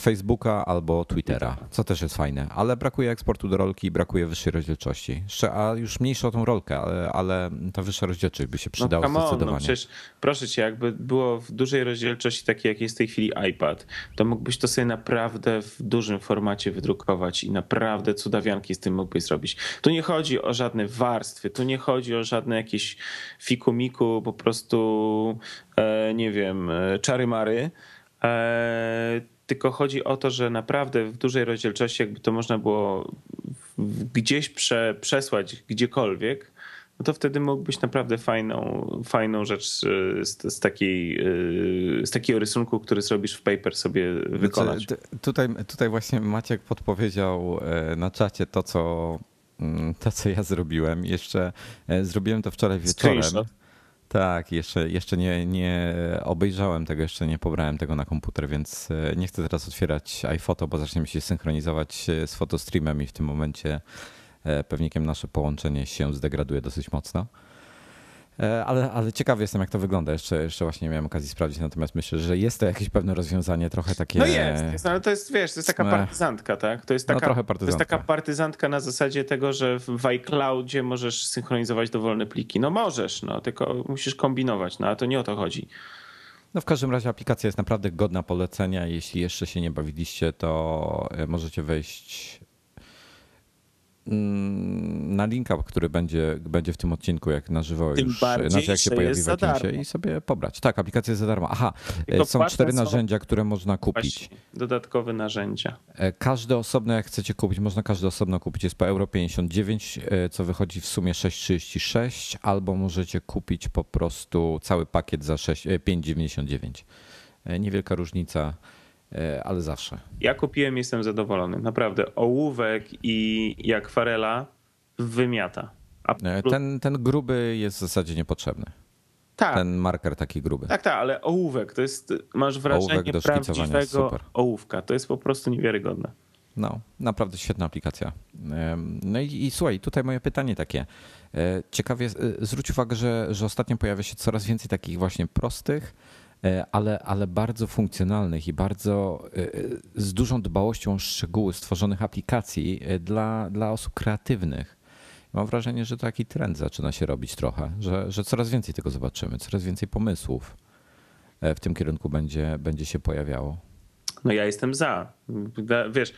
Facebooka albo Twittera, co też jest fajne, ale brakuje eksportu do rolki i brakuje wyższej rozdzielczości. A już mniejsza o tą rolkę, ale ta wyższa rozdzielczość by się przydała zdecydowanie. No przecież proszę cię, jakby było w dużej rozdzielczości takiej, jak jest w tej chwili iPad, to mógłbyś to sobie naprawdę w dużym formacie wydrukować i naprawdę cudawianki z tym mógłbyś zrobić. Tu nie chodzi o żadne warstwy, tu nie chodzi o żadne jakieś fikumiku, po prostu nie wiem, czary-mary, tylko chodzi o to, że naprawdę w dużej rozdzielczości jakby to można było gdzieś przesłać gdziekolwiek, no to wtedy mógłbyś naprawdę fajną rzecz z takiego rysunku, który zrobisz w Paper, sobie wykonać. Tutaj właśnie Maciek podpowiedział na czacie to, co ja zrobiłem. Jeszcze zrobiłem to wczoraj wieczorem. Screenshot. Tak, jeszcze nie obejrzałem tego, jeszcze nie pobrałem tego na komputer, więc nie chcę teraz otwierać iPhoto, bo zaczniemy się synchronizować z Photostreamem i w tym momencie pewnikiem nasze połączenie się zdegraduje dosyć mocno. Ale ciekawy jestem, jak to wygląda. Jeszcze właśnie nie miałem okazji sprawdzić, natomiast myślę, że jest to jakieś pewne rozwiązanie trochę takie... No jest, ale to jest, wiesz, to jest taka partyzantka, tak? To jest taka partyzantka na zasadzie tego, że w iCloudzie możesz synchronizować dowolne pliki. No możesz, tylko musisz kombinować, a to nie o to chodzi. No w każdym razie aplikacja jest naprawdę godna polecenia. Jeśli jeszcze się nie bawiliście, to możecie wejść... na linka, który będzie w tym odcinku, jak na żywo już, jak się pojawi w odcinku i sobie pobrać. Tak, aplikacja jest za darmo. Aha, są 4 narzędzia, które można kupić. Dodatkowe narzędzia. Każde osobno, jak chcecie kupić, można każde osobno kupić. Jest po €59, co wychodzi w sumie 6,36, albo możecie kupić po prostu cały pakiet za 5,99. Niewielka różnica. Ale zawsze. Ja kupiłem, jestem zadowolony. Naprawdę ołówek i akwarela wymiata. Ten gruby jest w zasadzie niepotrzebny. Tak. Ten marker taki gruby. Tak, ale ołówek to jest, masz wrażenie prawdziwego ołówka. To jest po prostu niewiarygodne. No, naprawdę świetna aplikacja. No i słuchaj, tutaj moje pytanie takie. Ciekawie, zwróć uwagę, że ostatnio pojawia się coraz więcej takich właśnie prostych, ale bardzo funkcjonalnych i bardzo z dużą dbałością o szczegóły stworzonych aplikacji dla osób kreatywnych. Mam wrażenie, że taki trend zaczyna się robić trochę, że coraz więcej tego zobaczymy, coraz więcej pomysłów w tym kierunku będzie się pojawiało. No ja jestem za. Wiesz,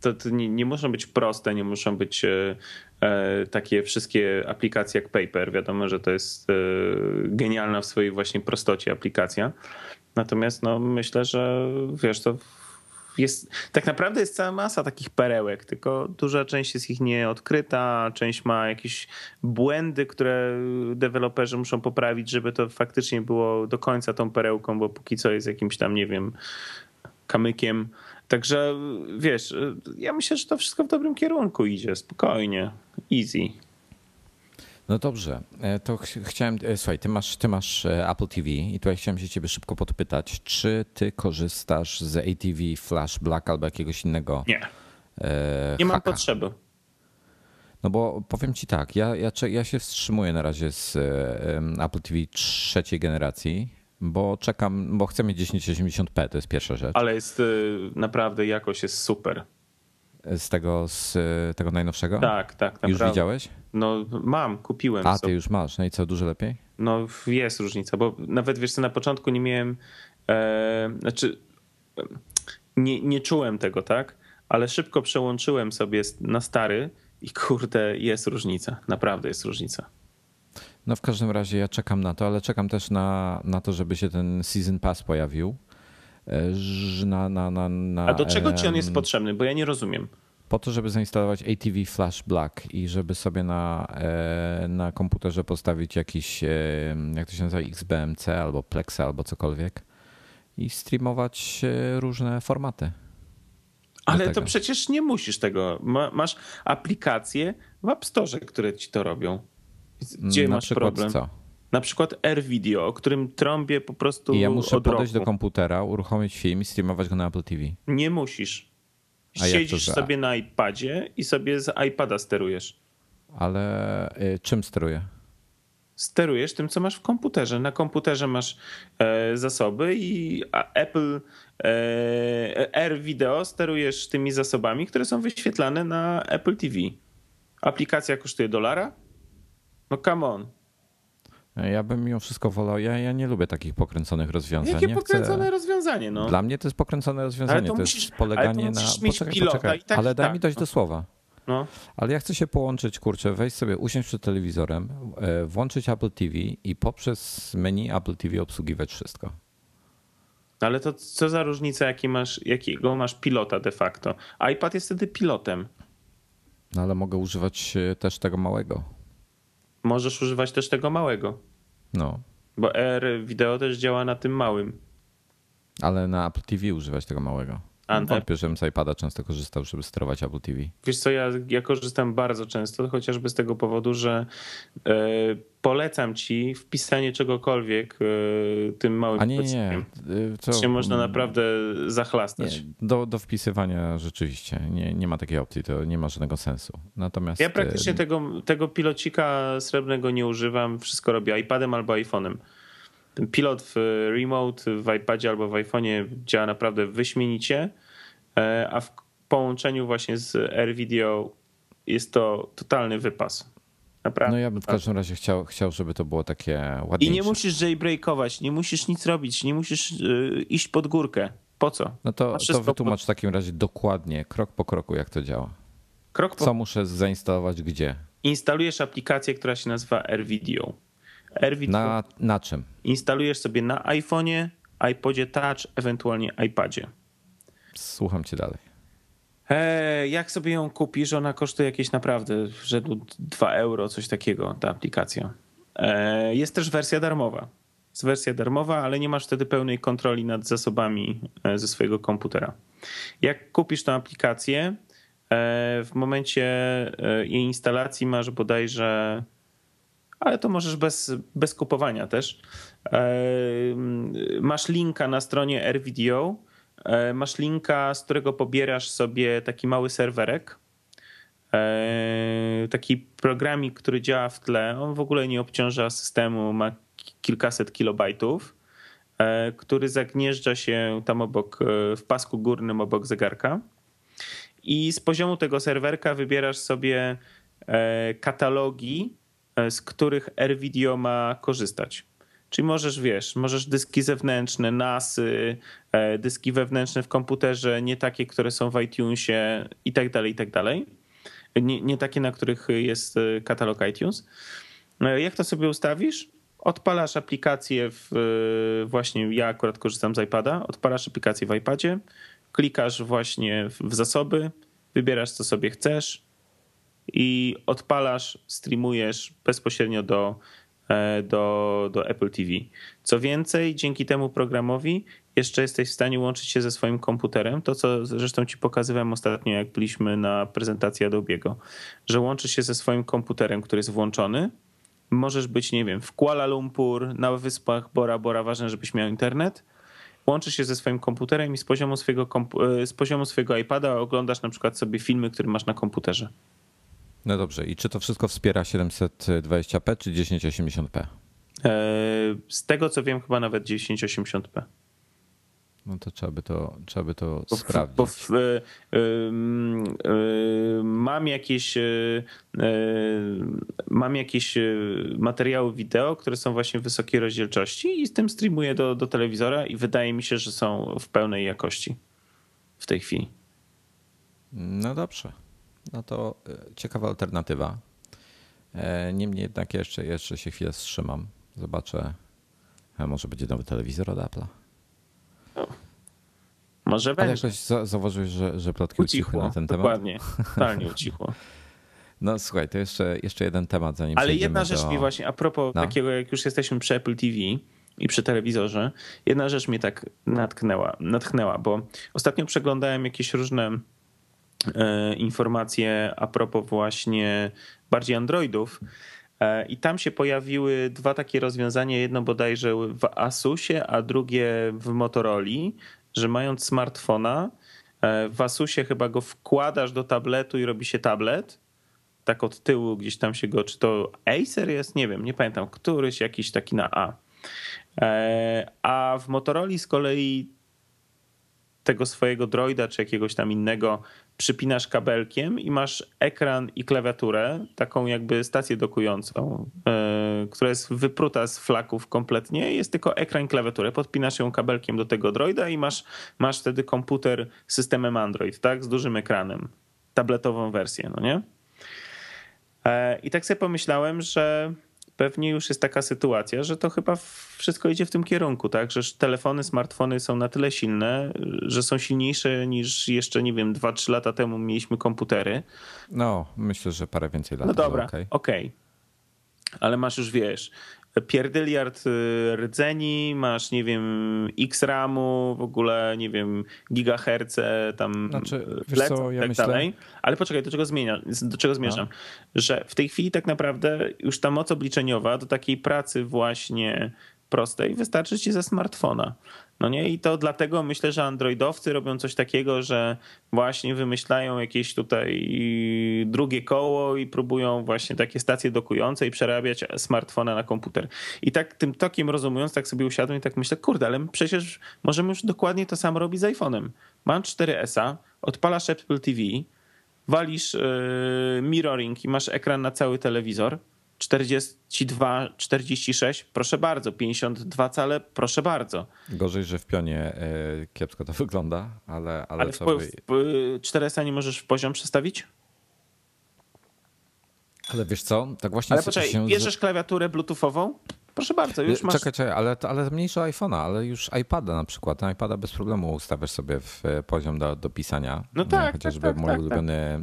to nie muszą być proste, nie muszą być takie wszystkie aplikacje jak Paper. Wiadomo, że to jest genialna w swojej właśnie prostocie aplikacja. Natomiast myślę, że wiesz, to tak naprawdę jest cała masa takich perełek, tylko duża część jest ich nieodkryta, część ma jakieś błędy, które deweloperzy muszą poprawić, żeby to faktycznie było do końca tą perełką, bo póki co jest jakimś tam, nie wiem, kamykiem. Także wiesz, ja myślę, że to wszystko w dobrym kierunku idzie, spokojnie, easy. No dobrze, to chciałem, słuchaj, ty masz Apple TV i tutaj chciałem się ciebie szybko podpytać, czy ty korzystasz z ATV, Flashback albo jakiegoś innego? Nie, nie mam potrzeby. No bo powiem ci tak, ja się wstrzymuję na razie z Apple TV trzeciej generacji, bo czekam, bo chcę mieć 1080p, to jest pierwsza rzecz. Ale jest naprawdę, jakość jest super. Z tego najnowszego? Tak, naprawdę. Już widziałeś? No mam, kupiłem. A ty już masz, no i co, dużo lepiej? No jest różnica, bo nawet wiesz co, na początku nie miałem, nie czułem tego, tak? Ale szybko przełączyłem sobie na stary i kurde, jest różnica, naprawdę jest różnica. No w każdym razie ja czekam na to, ale czekam też na to, żeby się ten Season Pass pojawił. A do czego ci on jest potrzebny? Bo ja nie rozumiem. Po to, żeby zainstalować ATV Flashback i żeby sobie na komputerze postawić jakiś, jak to się nazywa, XBMC albo Plexa albo cokolwiek i streamować różne formaty. Ale to przecież nie musisz tego. Masz aplikacje w App Store, które ci to robią. Gdzie masz problem? Co? Na przykład Air Video, o którym trąbię po prostu od roku. Ja muszę podejść do komputera, uruchomić film i streamować go na Apple TV. Nie musisz. Siedzisz sobie na iPadzie i sobie z iPada sterujesz. Ale czym steruję? Sterujesz tym, co masz w komputerze. Na komputerze masz zasoby i Apple Air Video sterujesz tymi zasobami, które są wyświetlane na Apple TV. Aplikacja kosztuje $1. No come on. Ja bym mimo wszystko wolał, ja nie lubię takich pokręconych rozwiązań. Jakie pokręcone rozwiązanie? No. Dla mnie to jest pokręcone rozwiązanie, ale to musisz, jest poleganie ale to na... Mieć pilota i tak, ale daj mi dojść do słowa. No. Ale ja chcę się połączyć, kurczę, wejść sobie, usiąść przed telewizorem, włączyć Apple TV i poprzez menu Apple TV obsługiwać wszystko. Ale to co za różnica, jakiego masz pilota de facto? iPad jest wtedy pilotem. No ale mogę używać też tego małego. Możesz używać też tego małego. No. Bo Air Video też działa na tym małym. Ale na Apple TV używać tego małego. Wątpię, żebym z iPada często korzystał, żeby sterować Apple TV. Wiesz co, ja korzystam bardzo często, chociażby z tego powodu, że polecam ci wpisanie czegokolwiek tym małym podstawem. To się można naprawdę zachlastać. Nie, do wpisywania rzeczywiście nie ma takiej opcji, to nie ma żadnego sensu. Natomiast ja praktycznie tego pilocika srebrnego nie używam, wszystko robię iPadem albo iPhone'em. Ten pilot w remote, w iPadzie albo w iPhone'ie działa naprawdę wyśmienicie, a w połączeniu właśnie z Air Video jest to totalny wypas. Naprawdę. No ja bym w każdym razie chciał, żeby to było takie ładniejsze. I nie musisz jailbreakować, nie musisz nic robić, nie musisz iść pod górkę. Po co? No to wytłumacz w takim razie dokładnie, krok po kroku, jak to działa. Co muszę zainstalować, gdzie? Instalujesz aplikację, która się nazywa Air Video. Na czym? Instalujesz sobie na iPhone'ie, iPodzie Touch, ewentualnie iPadzie. Słucham cię dalej. Jak sobie ją kupisz, ona kosztuje jakieś naprawdę rzędu €2, coś takiego, ta aplikacja. Jest też wersja darmowa. Jest wersja darmowa, ale nie masz wtedy pełnej kontroli nad zasobami ze swojego komputera. Jak kupisz tę aplikację, w momencie jej instalacji masz bodajże... Ale to możesz bez kupowania też. Masz linka na stronie Air Video, masz linka, z którego pobierasz sobie taki mały serwerek, taki programik, który działa w tle. On w ogóle nie obciąża systemu, ma kilkaset kilobajtów, który zagnieżdża się tam obok, w pasku górnym obok zegarka. I z poziomu tego serwerka wybierasz sobie katalogi, z których Air Video ma korzystać. Czyli możesz dyski zewnętrzne, NASy, dyski wewnętrzne w komputerze, nie takie, które są w iTunesie i tak dalej, i tak dalej. Nie takie, na których jest katalog iTunes. Jak to sobie ustawisz? Odpalasz aplikację, właśnie ja akurat korzystam z iPada, odpalasz aplikację w iPadzie, klikasz właśnie w zasoby, wybierasz co sobie chcesz i odpalasz, streamujesz bezpośrednio do Apple TV. Co więcej, dzięki temu programowi jeszcze jesteś w stanie łączyć się ze swoim komputerem, to co zresztą ci pokazywałem ostatnio, jak byliśmy na prezentacji Adobe'ego, że łączysz się ze swoim komputerem, który jest włączony. Możesz być, nie wiem, w Kuala Lumpur, na wyspach Bora Bora, ważne, żebyś miał internet. Łączysz się ze swoim komputerem i z poziomu swojego, iPada oglądasz na przykład sobie filmy, które masz na komputerze. No dobrze, i czy to wszystko wspiera 720p czy 1080p? Z tego co wiem, chyba nawet 1080p. No to trzeba by to sprawdzić. Mam jakieś materiały wideo, które są właśnie w wysokiej rozdzielczości i z tym streamuję do telewizora i wydaje mi się, że są w pełnej jakości w tej chwili. No dobrze. No to ciekawa alternatywa. Niemniej jednak jeszcze się chwilę wstrzymam. Zobaczę. Może będzie nowy telewizor od Apple'a. No. Może będzie. Ale jakoś zauważyłeś, że plotki ucichły na ten temat? Dokładnie, totalnie ucichło. No słuchaj, to jeszcze jeden temat, zanim ale jedna rzecz mi właśnie, a propos takiego, jak już jesteśmy przy Apple TV i przy telewizorze, jedna rzecz mnie tak natchnęła, bo ostatnio przeglądałem jakieś różne informacje a propos właśnie bardziej Androidów i tam się pojawiły dwa takie rozwiązania, jedno bodajże w Asusie, a drugie w Motoroli, że mając smartfona w Asusie chyba go wkładasz do tabletu i robi się tablet, tak od tyłu gdzieś tam się go, czy to Acer jest, nie wiem, nie pamiętam, któryś jakiś taki na A. A w Motoroli z kolei tego swojego droida czy jakiegoś tam innego przypinasz kabelkiem i masz ekran i klawiaturę, taką jakby stację dokującą, która jest wypruta z flaków kompletnie, jest tylko ekran i klawiaturę, podpinasz ją kabelkiem do tego droida i masz wtedy komputer z systemem Android, tak, z dużym ekranem, tabletową wersję, no nie? I tak sobie pomyślałem, że pewnie już jest taka sytuacja, że to chyba wszystko idzie w tym kierunku, tak? Że telefony, smartfony są na tyle silne, że są silniejsze niż jeszcze, nie wiem, 2-3 lata temu mieliśmy komputery. No, myślę, że parę więcej lat. No dobra, okej. Ale masz już, wiesz, pierdyliard rdzeni, masz, nie wiem, X ramu, w ogóle, nie wiem, gigaherce, tam wiesz co, ja tak myślę... dalej. Ale poczekaj, do czego zmierzam? Że w tej chwili tak naprawdę już ta moc obliczeniowa do takiej pracy właśnie prostej wystarczy ci ze smartfona. No nie? I to dlatego myślę, że androidowcy robią coś takiego, że właśnie wymyślają jakieś tutaj drugie koło i próbują właśnie takie stacje dokujące i przerabiać smartfona na komputer. I tak tym tokiem rozumując, tak sobie usiadłem i tak myślę, kurde, ale przecież możemy już dokładnie to samo robić z iPhone'em. Mam 4S-a, odpalasz Apple TV, walisz mirroring i masz ekran na cały telewizor. 42, 46, proszę bardzo, 52 cale, proszę bardzo. Gorzej, że w pionie kiepsko to wygląda, ale co by... 4S nie możesz w poziom przestawić? Ale wiesz co, tak właśnie... Ale poczekaj, bierzesz klawiaturę bluetoothową? Proszę bardzo, już masz... Czekaj, ale mniejsza iPhone'a, ale już iPada na przykład. Na iPada bez problemu ustawiasz sobie w poziom do pisania. No tak, chociażby mój ulubiony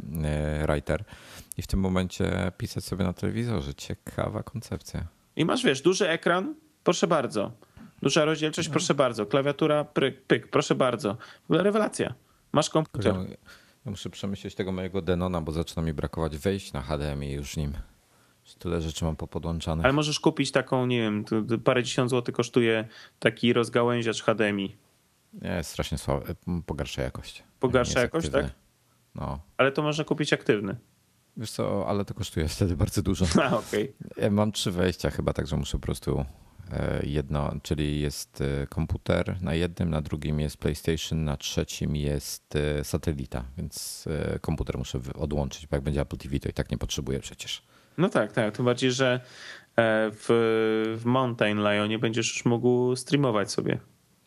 writer. I w tym momencie pisać sobie na telewizorze. Ciekawa koncepcja. I masz, wiesz, duży ekran, proszę bardzo. Duża rozdzielczość, proszę bardzo. Klawiatura, pyk, proszę bardzo. W ogóle rewelacja. Masz komputer. Ja muszę przemyśleć tego mojego Denona, bo zaczyna mi brakować wejść na HDMI już nim. Tyle rzeczy mam popodłączane. Ale możesz kupić taką, nie wiem, parędziesiąt złotych kosztuje taki rozgałęziacz HDMI. Nie, strasznie słaby. Pogarsza jakość. Pogarsza jakość, aktywny. Tak? No. Ale to można kupić aktywny. Wiesz co, ale to kosztuje wtedy bardzo dużo. A, okay. Mam 3 wejścia chyba, także muszę po prostu jedno, czyli jest komputer na jednym, na drugim jest PlayStation, na trzecim jest satelita, więc komputer muszę odłączyć, bo jak będzie Apple TV, to i tak nie potrzebuję przecież. No tak, tym bardziej, że w Mountain Lionie będziesz już mógł streamować sobie.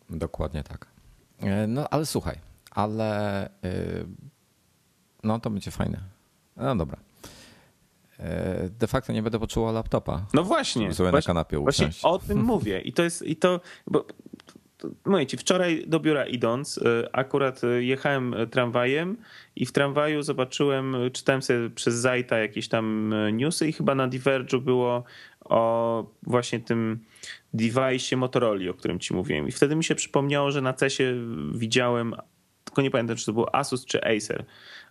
Dokładnie tak. No ale słuchaj, no to będzie fajne. No dobra. De facto nie będę potrzebował laptopa. No właśnie. Sobie na kanapie usiąść. Właśnie o tym mówię. I to jest, bo Mówię ci, wczoraj do biura idąc, akurat jechałem tramwajem i w tramwaju zobaczyłem, czytałem sobie przez Zajta jakieś tam newsy i chyba na Diverge'u było o właśnie tym device'ie Motorola, o którym ci mówiłem. I wtedy mi się przypomniało, że na CES-ie widziałem, tylko nie pamiętam, czy to był Asus czy Acer,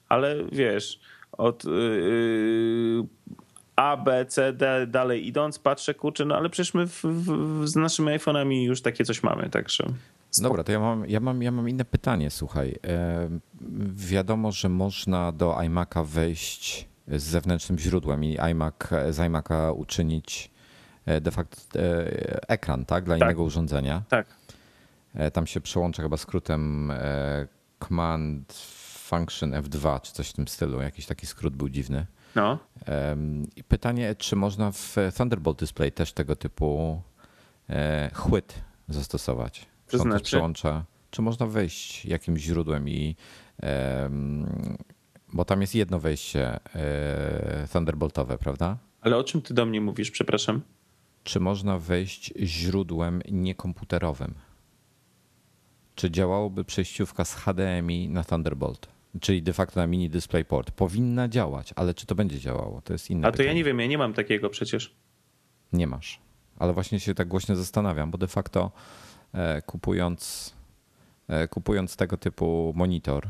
ale wiesz, od A, B, C, D dalej idąc, patrzę, kurczę, no ale przecież my z naszymi iPhone'ami już takie coś mamy, także... Dobra, to ja mam inne pytanie, słuchaj. Wiadomo, że można do iMac'a wejść z zewnętrznym źródłem i z iMac'a uczynić de facto ekran, tak? Dla innego urządzenia. Tak. Tam się przełącza chyba skrótem Command Function F2 czy coś w tym stylu. Jakiś taki skrót był dziwny. No. I pytanie, czy można w Thunderbolt Display też tego typu chwyt zastosować? To znaczy? Przełącza. Czy można wejść jakimś źródłem i... Bo tam jest jedno wejście Thunderboltowe, prawda? Ale o czym ty do mnie mówisz, przepraszam? Czy można wejść źródłem niekomputerowym? Czy działałoby przejściówka z HDMI na Thunderbolt? Czyli de facto na mini DisplayPort. Powinna działać, ale czy to będzie działało? To jest inne pytanie. A to ja nie wiem, ja nie mam takiego przecież. Nie masz. Ale właśnie się tak głośno zastanawiam, bo de facto kupując tego typu monitor,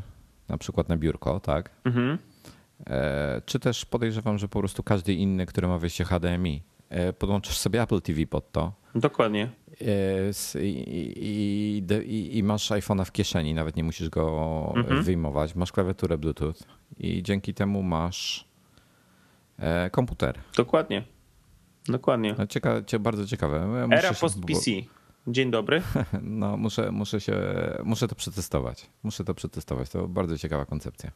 na przykład na biurko, tak? Mhm. Czy też podejrzewam, że po prostu każdy inny, który ma wejście HDMI, podłączysz sobie Apple TV pod to. Dokładnie. I masz iPhone'a w kieszeni, nawet nie musisz go wyjmować. Masz klawiaturę Bluetooth i dzięki temu masz komputer. Dokładnie. Dokładnie. Bardzo ciekawe. Era post-PC. Dzień dobry. No, muszę to przetestować. To bardzo ciekawa koncepcja.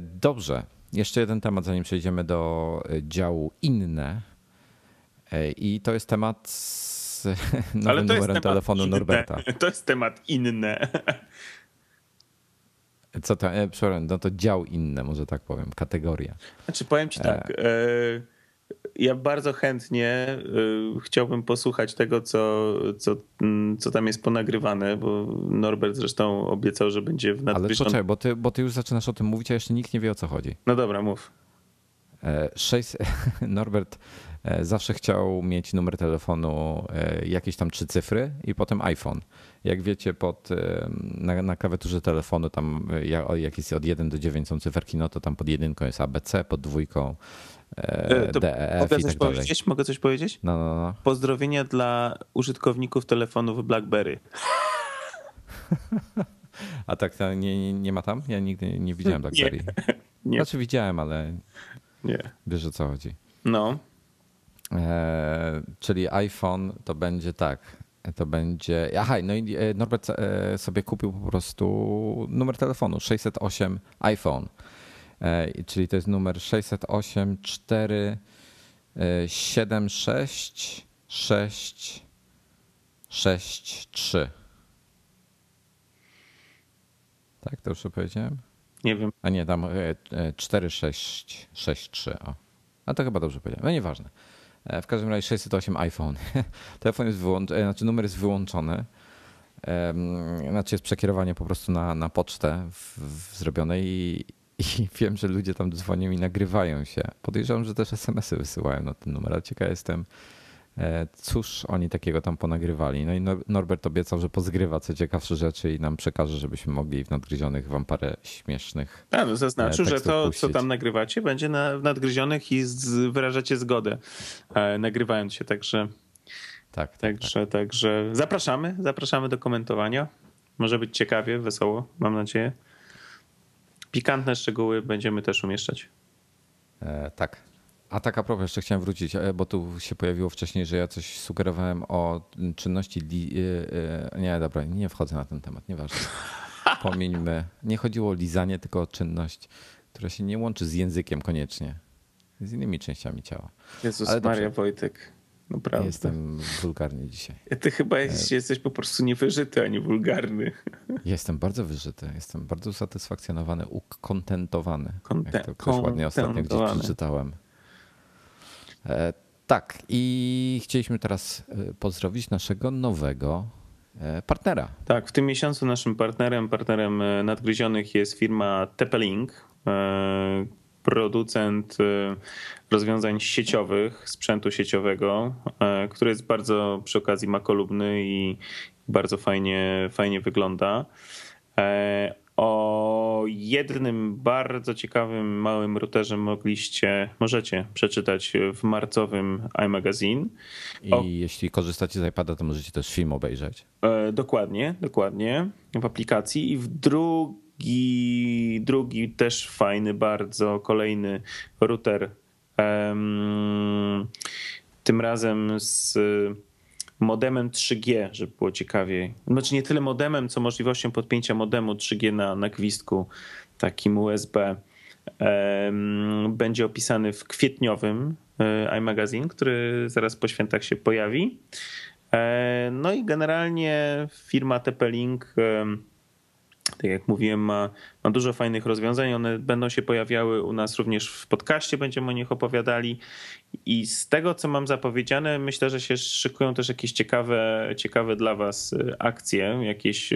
Dobrze. Jeszcze jeden temat, zanim przejdziemy do działu inne. I to jest temat z nowym numerem telefonu Norberta. To jest temat inne. Co to? Przepraszam, no to dział inne, może tak powiem, kategoria. Znaczy powiem ci tak... Ja bardzo chętnie chciałbym posłuchać tego, co tam jest ponagrywane, bo Norbert zresztą obiecał, że będzie w nadwyższą... Ale poczekaj, bo ty już zaczynasz o tym mówić, a jeszcze nikt nie wie, o co chodzi. No dobra, mów. Norbert zawsze chciał mieć numer telefonu, jakieś tam 3 cyfry i potem iPhone. Jak wiecie, na klawiaturze telefonu tam, jak jest od 1 do 9 są cyferki, no to tam pod 1 jest ABC, pod 2 DEF i tak dalej. Mogę coś powiedzieć? No. Pozdrowienia dla użytkowników telefonów BlackBerry. A tak, nie ma tam? Ja nigdy nie widziałem BlackBerry. Nie. Znaczy widziałem, ale nie. Wiesz, o co chodzi. No. Czyli iPhone to będzie tak. To będzie... Aha, no i Norbert sobie kupił po prostu numer telefonu 608 iPhone. Czyli to jest numer 608 4 76 6 63. Tak, to już powiedziałem? Nie wiem. A nie, tam 4 6 63. O. A to chyba dobrze powiedziałem. No nieważne. W każdym razie 608 iPhone. Telefon jest wyłączony, znaczy numer jest wyłączony. Znaczy jest przekierowanie po prostu na pocztę zrobione i wiem, że ludzie tam dzwonią i nagrywają się. Podejrzewam, że też SMS-y wysyłają na ten numer, ale ciekaw jestem, cóż oni takiego tam ponagrywali. No i Norbert obiecał, że pozgrywa co ciekawsze rzeczy i nam przekaże, żebyśmy mogli w nadgryzionych wam parę śmiesznych. No, zaznaczył, że to, puścić. Co tam nagrywacie, będzie w nadgryzionych i wyrażacie zgodę, nagrywając się. Także Także zapraszamy do komentowania. Może być ciekawie, wesoło, mam nadzieję. Pikantne szczegóły będziemy też umieszczać. Tak. A tak a propos, jeszcze chciałem wrócić, bo tu się pojawiło wcześniej, że ja coś sugerowałem o czynności... Nie, dobra, nie wchodzę na ten temat, nieważne. Pomieńmy. Nie chodziło o lizanie, tylko o czynność, która się nie łączy z językiem koniecznie. Z innymi częściami ciała. Jezus Maria, Wojtek. Naprawdę. Jestem wulgarny dzisiaj. Ty chyba jesteś po prostu niewyżyty, a nie wulgarny. Jestem bardzo wyżyty. Jestem bardzo usatysfakcjonowany, ukontentowany. Jak to ktoś ładnie ostatnio gdzieś przeczytałem. Tak. I chcieliśmy teraz pozdrowić naszego nowego partnera. Tak, w tym miesiącu naszym partnerem Nadgryzionych jest firma TP-Link, producent rozwiązań sieciowych, sprzętu sieciowego, który jest bardzo przy okazji makolubny i bardzo fajnie wygląda. O jednym bardzo ciekawym małym routerze możecie przeczytać w marcowym iMagazine. I jeśli korzystacie z iPada, to możecie też film obejrzeć. Dokładnie. W aplikacji. I w drugi też fajny bardzo kolejny router. Tym razem z modemem 3G, żeby było ciekawiej. Znaczy nie tyle modemem, co możliwością podpięcia modemu 3G na gwizdku, takim USB. Będzie opisany w kwietniowym iMagazine, który zaraz po świętach się pojawi. No i generalnie firma TP-Link, tak jak mówiłem, ma dużo fajnych rozwiązań. One będą się pojawiały u nas również w podcaście, będziemy o nich opowiadali. I z tego, co mam zapowiedziane, myślę, że się szykują też jakieś ciekawe dla was akcje, jakieś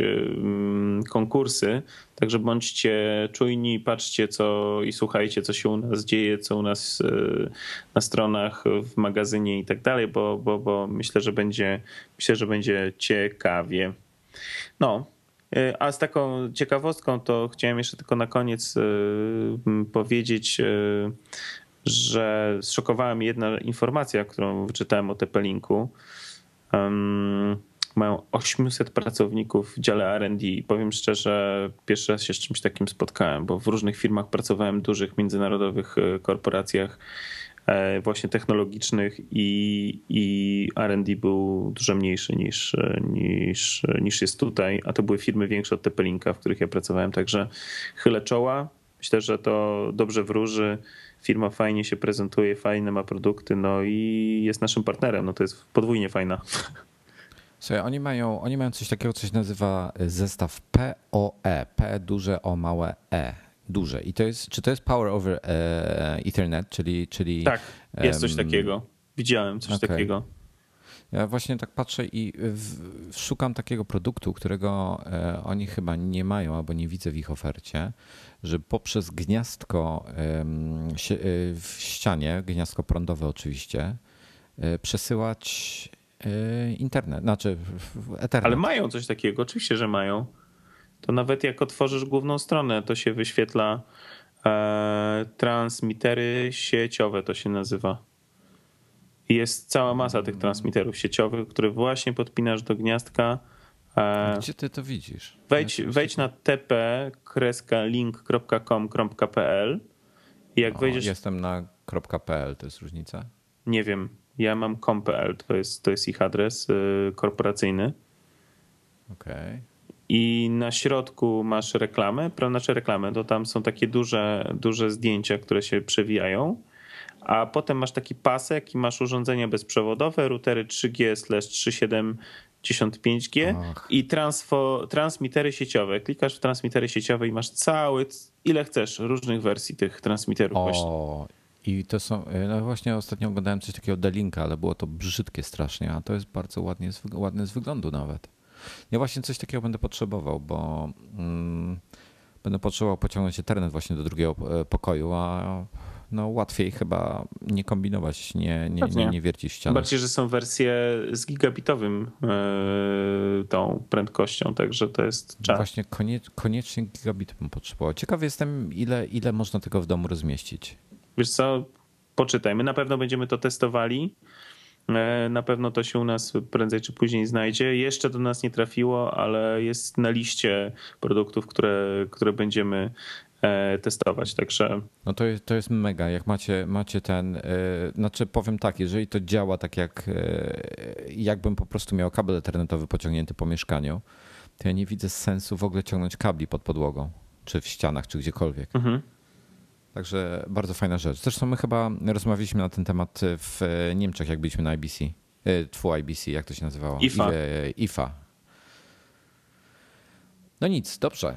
konkursy. Także bądźcie czujni, patrzcie co i słuchajcie, co się u nas dzieje, co u nas na stronach, w magazynie i tak dalej, bo myślę, że będzie ciekawie. No. A z taką ciekawostką to chciałem jeszcze tylko na koniec powiedzieć, że zszokowała mnie jedna informacja, którą wyczytałem o TP-Linku. Mają 800 pracowników w dziale R&D. Powiem szczerze, pierwszy raz się z czymś takim spotkałem, bo w różnych firmach pracowałem, dużych, międzynarodowych korporacjach właśnie technologicznych i R&D był dużo mniejszy niż jest tutaj, a to były firmy większe od TP-Linka, w których ja pracowałem, także chylę czoła. Myślę, że to dobrze wróży. Firma fajnie się prezentuje, fajne ma produkty, no i jest naszym partnerem. No to jest podwójnie fajna. Słuchaj, oni mają coś takiego, co się nazywa zestaw POE. P duże O małe E. Duże. I to jest, czy to jest Power over Ethernet, czyli tak, jest coś takiego. Widziałem coś takiego. Ja właśnie tak patrzę i szukam takiego produktu, którego oni chyba nie mają albo nie widzę w ich ofercie, że poprzez gniazdko w ścianie, gniazdko prądowe oczywiście, przesyłać internet, znaczy Ethernet. Ale mają coś takiego, oczywiście, że mają. To nawet jak otworzysz główną stronę, to się wyświetla transmitery sieciowe, to się nazywa. Jest cała masa tych transmiterów sieciowych, które właśnie podpinasz do gniazdka. Gdzie ty to widzisz? Wejdź na tp-link.com.pl i jak wejdziesz... Jestem na .pl, to jest różnica? Nie wiem, ja mam com.pl, to jest ich adres korporacyjny. Okej. I na środku masz reklamę, to tam są takie duże zdjęcia, które się przewijają, a potem masz taki pasek i masz urządzenia bezprzewodowe, routery 3G/3795G i transmitery sieciowe. Klikasz w transmitery sieciowe i masz ile chcesz różnych wersji tych transmiterów. I to są, no właśnie ostatnio oglądałem coś takiego D-Linka, ale było to brzydkie strasznie, a to jest bardzo ładne z wyglądu nawet. Ja właśnie coś takiego będę potrzebował, bo będę potrzebował pociągnąć Ethernet właśnie do drugiego pokoju, a no łatwiej chyba nie kombinować, nie wiercić ściany. Bardziej, że są wersje z gigabitowym tą prędkością, także to jest czas. Właśnie koniecznie gigabit bym potrzebował. Ciekawy jestem, ile można tego w domu rozmieścić. Wiesz co, poczytaj. My na pewno będziemy to testowali. Na pewno to się u nas prędzej czy później znajdzie. Jeszcze do nas nie trafiło, ale jest na liście produktów, które będziemy testować. Także. No to jest mega. Jak macie ten... Znaczy powiem tak, jeżeli to działa tak jakbym po prostu miał kabel ethernetowy pociągnięty po mieszkaniu, to ja nie widzę sensu w ogóle ciągnąć kabli pod podłogą, czy w ścianach, czy gdziekolwiek. Mhm. Także bardzo fajna rzecz. Zresztą my chyba rozmawialiśmy na ten temat w Niemczech, jak byliśmy na IBC, jak to się nazywało? IFA. No nic, dobrze.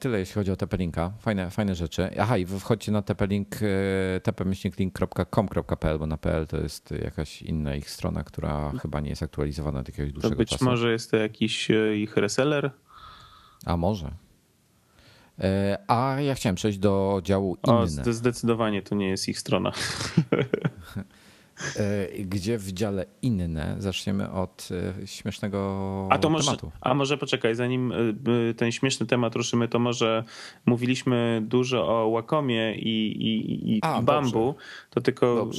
Tyle jeśli chodzi o TP-Linka. Fajne rzeczy. Aha, i wchodźcie na TP-Link, tp-link.com.pl, bo na PL to jest jakaś inna ich strona, która chyba nie jest aktualizowana od jakiegoś dłuższego czasu. Być może jest to jakiś ich reseller. A może. A ja chciałem przejść do działu inne. O, zdecydowanie to nie jest ich strona. Gdzie w dziale inne zaczniemy od śmiesznego tematu. A może poczekaj, zanim ten śmieszny temat ruszymy, to może mówiliśmy dużo o Wacomie i Bambu, to tylko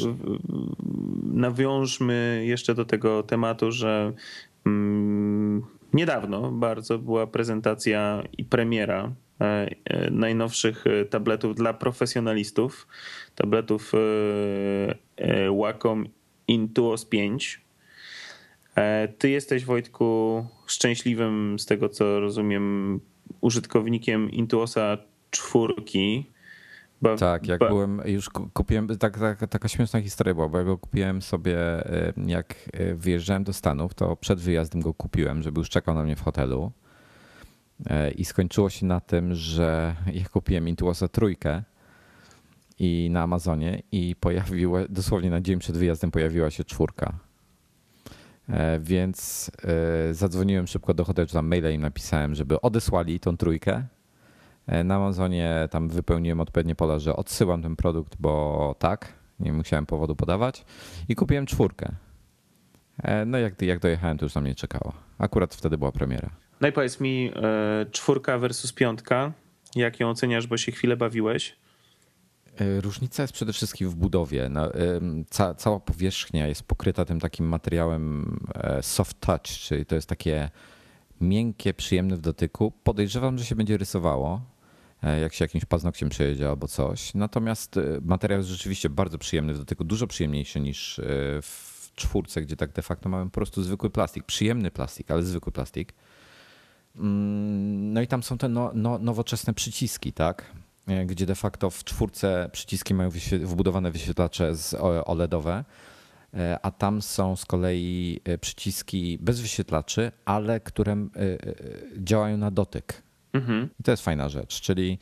nawiążmy jeszcze do tego tematu, że niedawno bardzo była prezentacja i premiera najnowszych tabletów dla profesjonalistów, tabletów Wacom Intuos 5. Ty jesteś, Wojtku, szczęśliwym, z tego co rozumiem, użytkownikiem Intuosa 4. Tak, jak byłem, już kupiłem, taka śmieszna historia była, bo ja go kupiłem sobie, jak wyjeżdżałem do Stanów, to przed wyjazdem go kupiłem, żeby już czekał na mnie w hotelu. I skończyło się na tym, że ja kupiłem Intuosa 3 i na Amazonie i dosłownie na dzień przed wyjazdem pojawiła się 4. Więc zadzwoniłem szybko do hotelu, czy tam maila im napisałem, żeby odesłali tą 3. Na Amazonie tam wypełniłem odpowiednie pola, że odsyłam ten produkt, bo tak, nie musiałem powodu podawać i kupiłem 4. No jak dojechałem, to już na mnie czekało. Akurat wtedy była premiera. No i powiedz mi, 4 versus 5, jak ją oceniasz, bo się chwilę bawiłeś? Różnica jest przede wszystkim w budowie. Cała powierzchnia jest pokryta tym takim materiałem soft touch, czyli to jest takie miękkie, przyjemne w dotyku. Podejrzewam, że się będzie rysowało, jak się jakimś paznokciem przejedzie albo coś. Natomiast materiał jest rzeczywiście bardzo przyjemny w dotyku, dużo przyjemniejszy niż w 4, gdzie tak de facto mamy po prostu zwykły plastik. Przyjemny plastik, ale zwykły plastik. No i tam są te nowoczesne przyciski, tak? Gdzie de facto w 4 przyciski mają wbudowane wyświetlacze OLEDowe, a tam są z kolei przyciski bez wyświetlaczy, ale które działają na dotyk. Mhm. I to jest fajna rzecz, czyli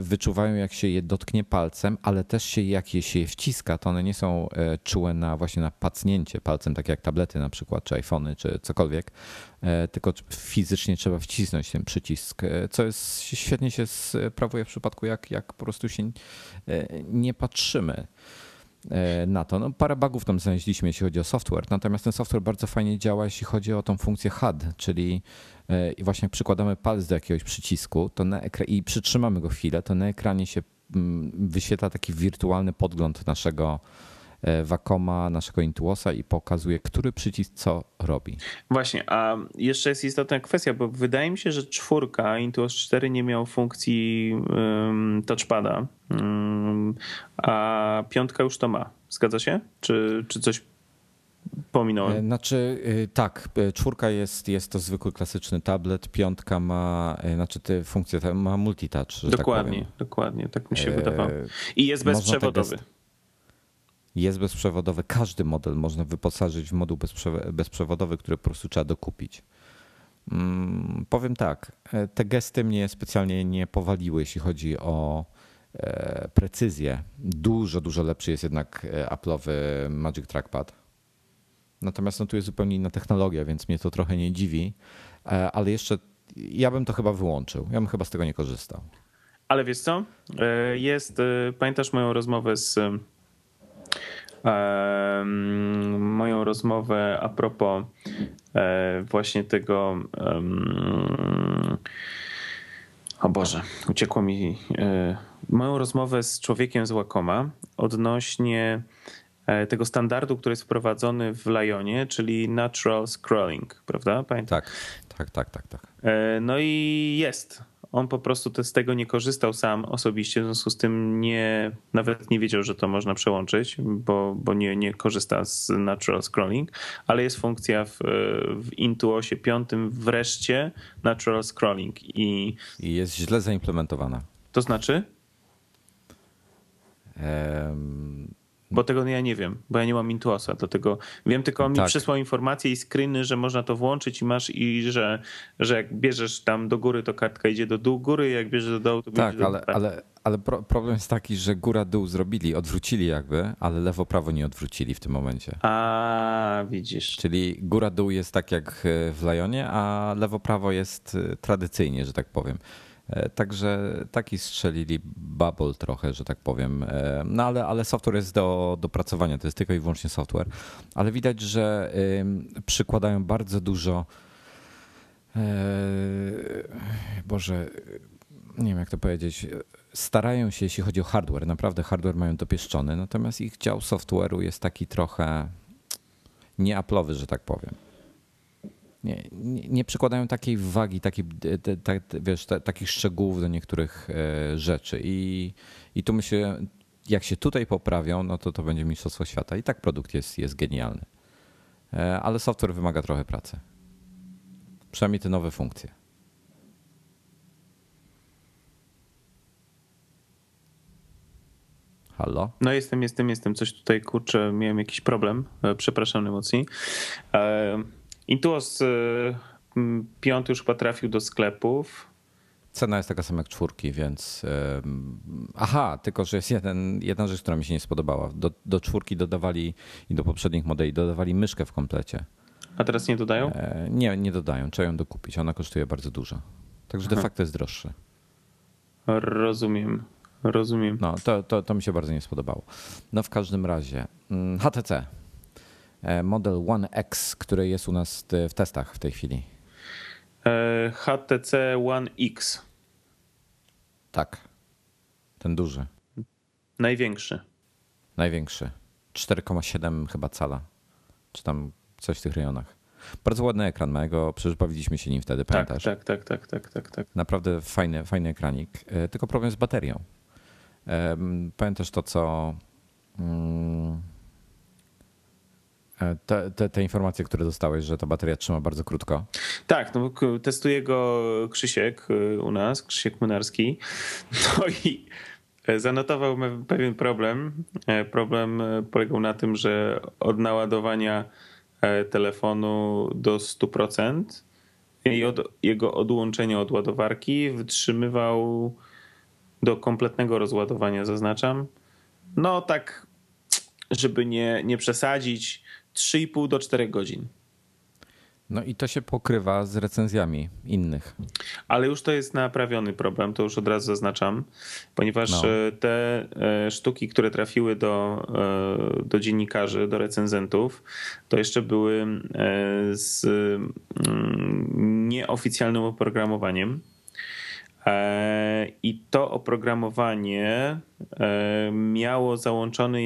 wyczuwają, jak się je dotknie palcem, ale też jak się je wciska, to one nie są czułe na pacnięcie palcem, tak jak tablety na przykład, czy iPhony, czy cokolwiek, tylko fizycznie trzeba wcisnąć ten przycisk, co jest, świetnie się sprawuje w przypadku, jak po prostu się nie patrzymy na to. No, parę bugów tam znaleźliśmy, jeśli chodzi o software, natomiast ten software bardzo fajnie działa, jeśli chodzi o tą funkcję HUD, czyli właśnie jak przykładamy palec do jakiegoś przycisku to i przytrzymamy go chwilę, to na ekranie się wyświetla taki wirtualny podgląd naszego Wacoma, naszego Intuosa i pokazuje, który przycisk co robi. Właśnie, a jeszcze jest istotna kwestia, bo wydaje mi się, że 4, Intuos 4 nie miał funkcji touchpada, a 5 już to ma. Zgadza się? Czy coś pominąłem? Znaczy tak, 4 jest to zwykły klasyczny tablet, 5 ma, znaczy te funkcje, ma multitouch. Że dokładnie, tak mi się wydawało. I jest bezprzewodowy. Jest bezprzewodowy. Każdy model można wyposażyć w moduł bezprzewodowy, który po prostu trzeba dokupić. Powiem tak, te gesty mnie specjalnie nie powaliły, jeśli chodzi o precyzję. Dużo lepszy jest jednak Apple'owy Magic Trackpad. Natomiast no, tu jest zupełnie inna technologia, więc mnie to trochę nie dziwi. Ale jeszcze ja bym to chyba wyłączył. Ja bym chyba z tego nie korzystał. Ale wiesz co? Pamiętasz moją rozmowę a propos właśnie tego, o Boże, uciekło mi, moją rozmowę z człowiekiem z Wacoma odnośnie tego standardu, który jest wprowadzony w Lionie, czyli natural scrolling, prawda? Pamiętasz? Tak. No i on po prostu z tego nie korzystał sam osobiście, w związku z tym nawet nie wiedział, że to można przełączyć, bo nie korzysta z natural scrolling, ale jest funkcja w Intuosie 5 wreszcie natural scrolling. I jest źle zaimplementowana. To znaczy? Bo tego ja nie wiem, bo ja nie mam Intuosa, dlatego wiem tylko, on mi przysłał informacje i screeny, że można to włączyć i masz i że jak bierzesz tam do góry, to kartka idzie do góry, jak bierzesz do dołu, to będzie do góry. Ale problem jest taki, że góra-dół zrobili, odwrócili jakby, ale lewo-prawo nie odwrócili w tym momencie. A widzisz. Czyli góra-dół jest tak jak w Lionie, a lewo-prawo jest tradycyjnie, że tak powiem. Także taki strzelili bubble trochę, że tak powiem. No ale software jest do dopracowania, to jest tylko i wyłącznie software. Ale widać, że przykładają bardzo dużo... Boże, nie wiem jak to powiedzieć... Starają się, jeśli chodzi o hardware, naprawdę hardware mają dopieszczony, natomiast ich dział software'u jest taki trochę nieaplowy, że tak powiem. Nie przykładają takiej wagi, takich szczegółów do niektórych rzeczy. I tu myślę, jak się tutaj poprawią, no to będzie mistrzostwo świata. I tak produkt jest genialny. Ale software wymaga trochę pracy. Przynajmniej te nowe funkcje. Halo? No jestem. Coś tutaj, kurczę, miałem jakiś problem. Przepraszam najmocniej. Intuos 5 już chyba trafił do sklepów. Cena jest taka sama jak 4, więc... Aha, tylko że jest jedna rzecz, która mi się nie spodobała. Do 4 dodawali i do poprzednich modeli dodawali myszkę w komplecie. A teraz nie dodają? Nie dodają. Trzeba ją dokupić. Ona kosztuje bardzo dużo. Także de facto jest droższy. Rozumiem. No, to mi się bardzo nie spodobało. No w każdym razie HTC, model One X, który jest u nas w testach w tej chwili. HTC One X. Tak, ten duży. Największy. 4,7 chyba cala, czy tam coś w tych rejonach. Bardzo ładny ekran ma, przecież bawiliśmy się nim wtedy, pamiętasz? Tak. Naprawdę fajny ekranik, tylko problem z baterią. Pamiętasz to, co... Te informacje, które dostałeś, że ta bateria trzyma bardzo krótko. Tak, no testuje go Krzysiek u nas, Krzysiek Młynarski. No i zanotował pewien problem. Problem polegał na tym, że od naładowania telefonu do 100% i od jego odłączenia od ładowarki wytrzymywał do kompletnego rozładowania, zaznaczam. No tak, żeby nie przesadzić, 3,5 do 4 godzin. No i to się pokrywa z recenzjami innych. Ale już to jest naprawiony problem, to już od razu zaznaczam, ponieważ te sztuki, które trafiły do dziennikarzy, do recenzentów, to jeszcze były z nieoficjalnym oprogramowaniem. I to oprogramowanie miało załączony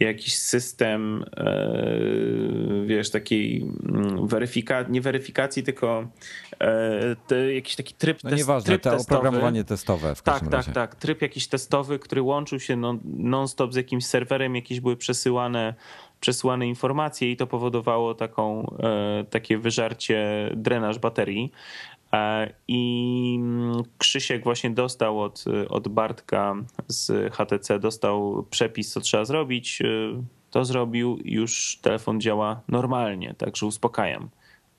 jakiś system, wiesz, takiej nie weryfikacji, tylko jakiś taki tryb testowy. No nieważne, to oprogramowanie testowe w każdym razie. Tak. Tryb jakiś testowy, który łączył się non-stop z jakimś serwerem, jakieś były przesyłane informacje i to powodowało takie wyżarcie, drenaż baterii. I Krzysiek właśnie dostał od Bartka z HTC, dostał przepis, co trzeba zrobić. To zrobił i już telefon działa normalnie, także uspokajam.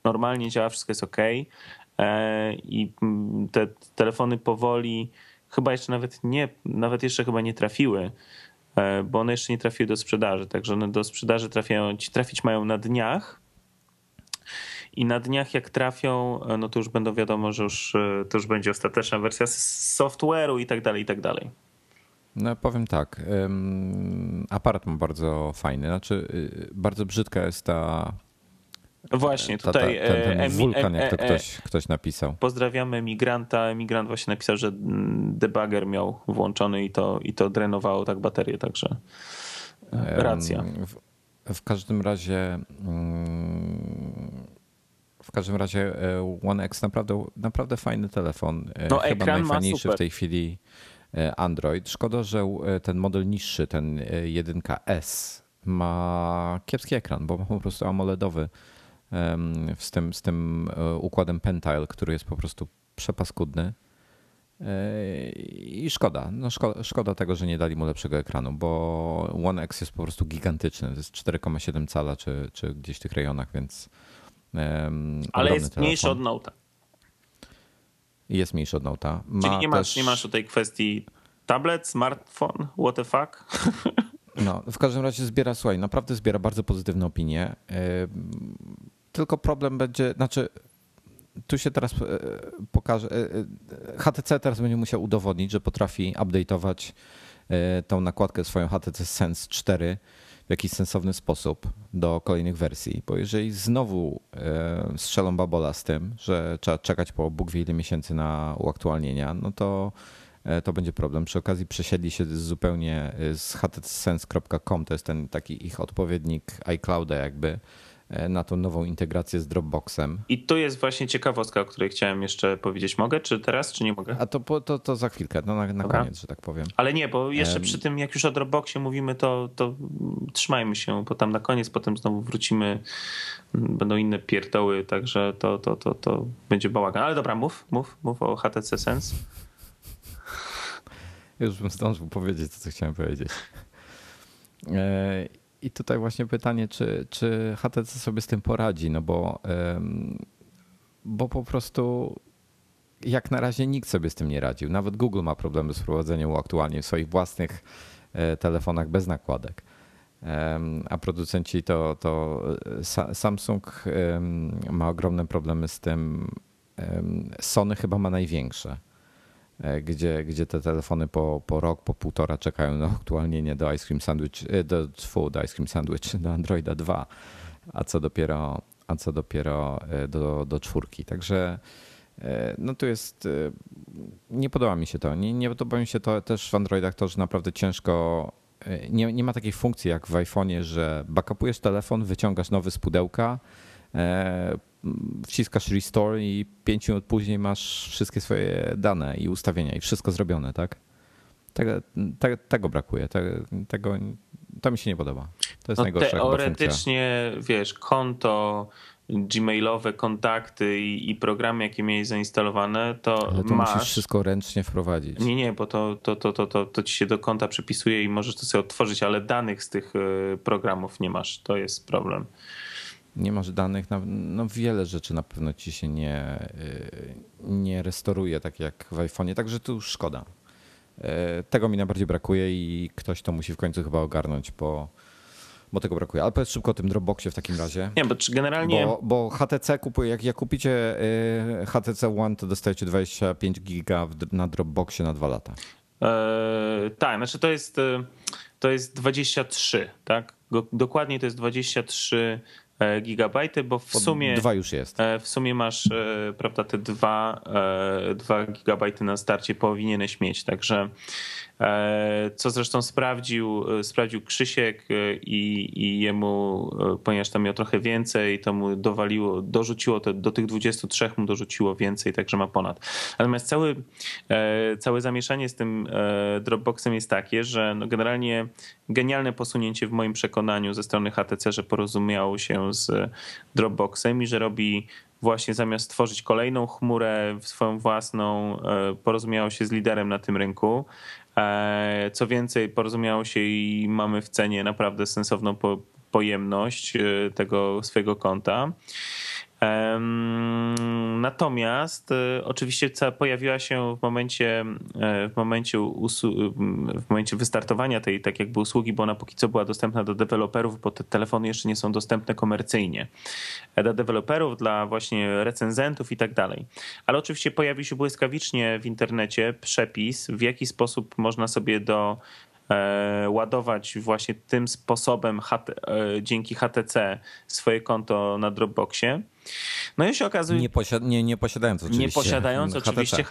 Normalnie działa, wszystko jest ok. I te telefony powoli, chyba jeszcze nawet jeszcze nie trafiły, bo one jeszcze nie trafiły do sprzedaży, także one do sprzedaży trafić mają na dniach. I na dniach jak trafią, no to już będą wiadomo, że to już będzie ostateczna wersja software'u i tak dalej. No powiem tak, aparat ma bardzo fajny, znaczy bardzo brzydka jest ta... Właśnie, tutaj... Ten wulkan, jak to ktoś napisał. Pozdrawiamy emigranta. Emigrant właśnie napisał, że debugger miał włączony i to drenowało tak baterię, także racja. W każdym razie One X naprawdę fajny telefon. No, chyba najfajniejszy w tej chwili Android. Szkoda, że ten model niższy, ten 1S, ma kiepski ekran, bo ma po prostu AMOLEDowy z tym układem Pentile, który jest po prostu przepaskudny. I szkoda, no szkoda tego, że nie dali mu lepszego ekranu, bo One X jest po prostu gigantyczny. To jest 4,7 cala czy gdzieś w tych rejonach, więc ale jest telefon. Mniejszy od Note'a. Jest mniejszy od Note'a. Czyli nie masz tutaj kwestii tablet, smartfon, what the fuck? No, w każdym razie zbiera, słuchaj, naprawdę zbiera bardzo pozytywne opinie. Tylko problem będzie, znaczy tu się teraz pokaże, HTC teraz będzie musiał udowodnić, że potrafi update'ować tą nakładkę swoją HTC Sense 4 w jakiś sensowny sposób do kolejnych wersji, bo jeżeli znowu strzelą babola z tym, że trzeba czekać po Bóg wie ile miesięcy na uaktualnienia, no to będzie problem. Przy okazji przesiedli się zupełnie z htcsense.com, to jest ten taki ich odpowiednik iClouda jakby, na tą nową integrację z Dropboxem. I to jest właśnie ciekawostka, o której chciałem jeszcze powiedzieć. Mogę, czy teraz, czy nie mogę? A to za chwilkę, no na koniec, że tak powiem. Ale nie, bo jeszcze przy tym, jak już o Dropboxie mówimy, to trzymajmy się, bo tam na koniec, potem znowu wrócimy, będą inne pierdoły, także to będzie bałagan. Ale dobra, mów o HTC Sense. Już bym zdążył powiedzieć to, co chciałem powiedzieć. I tutaj właśnie pytanie, czy HTC sobie z tym poradzi, no bo po prostu jak na razie nikt sobie z tym nie radził. Nawet Google ma problemy z prowadzeniem uaktualnień w swoich własnych telefonach bez nakładek. A producenci to Samsung ma ogromne problemy z tym. Sony chyba ma największe. Gdzie te telefony po rok, po półtora czekają na aktualnienie do Ice Cream Sandwich, do Ice Cream Sandwich, do Androida 2, a co dopiero do czwórki. Także no tu jest, nie podoba mi się to. Nie podoba mi się to też w Androidach to, że naprawdę ciężko, nie ma takiej funkcji jak w iPhone'ie, że backupujesz telefon, wyciągasz nowy z pudełka, wciskasz restore i 5 minut później masz wszystkie swoje dane i ustawienia i wszystko zrobione, tak? Tego brakuje. To mi się nie podoba. To jest najgorsza funkcja. Teoretycznie, wiesz, konto gmailowe, kontakty i programy, jakie mieli zainstalowane, to masz. Ale to musisz wszystko ręcznie wprowadzić. Nie, bo to ci się do konta przypisuje i możesz to sobie odtworzyć, ale danych z tych programów nie masz. To jest problem. Nie masz danych, no wiele rzeczy na pewno ci się nie restauruje, tak jak w iPhone'ie, także tu szkoda. Tego mi najbardziej brakuje i ktoś to musi w końcu chyba ogarnąć, bo tego brakuje. Ale powiedz szybko o tym Dropboxie w takim razie. Nie, bo czy generalnie... Bo HTC kupuje, jak kupicie HTC One, to dostajecie 25 giga na Dropboxie na 2 lata. Tak, znaczy to jest 23, tak? Dokładnie to jest 23 gigabajty, bo w sumie 2 już jest. W sumie masz, prawda, te 2 gigabajty na starcie powinieneś mieć, także co zresztą sprawdził Krzysiek i jemu, ponieważ tam miał trochę więcej, to mu dorzuciło do tych 23 mu dorzuciło więcej, także ma ponad. Natomiast całe zamieszanie z tym Dropboxem jest takie, że no generalnie genialne posunięcie w moim przekonaniu ze strony HTC, że porozumiało się z Dropboxem i że robi właśnie zamiast tworzyć kolejną chmurę swoją własną, porozumiało się z liderem na tym rynku. Co więcej, porozumiało się i mamy w cenie naprawdę sensowną pojemność tego swojego konta. Natomiast oczywiście pojawiła się w momencie wystartowania tej tak jakby usługi, bo ona póki co była dostępna dla deweloperów, bo te telefony jeszcze nie są dostępne komercyjnie. Dla deweloperów, dla właśnie recenzentów i tak dalej. Ale oczywiście pojawił się błyskawicznie w internecie przepis, w jaki sposób można sobie ładować właśnie tym sposobem dzięki HTC swoje konto na Dropboxie. No i się okazuje... Nie posiadając oczywiście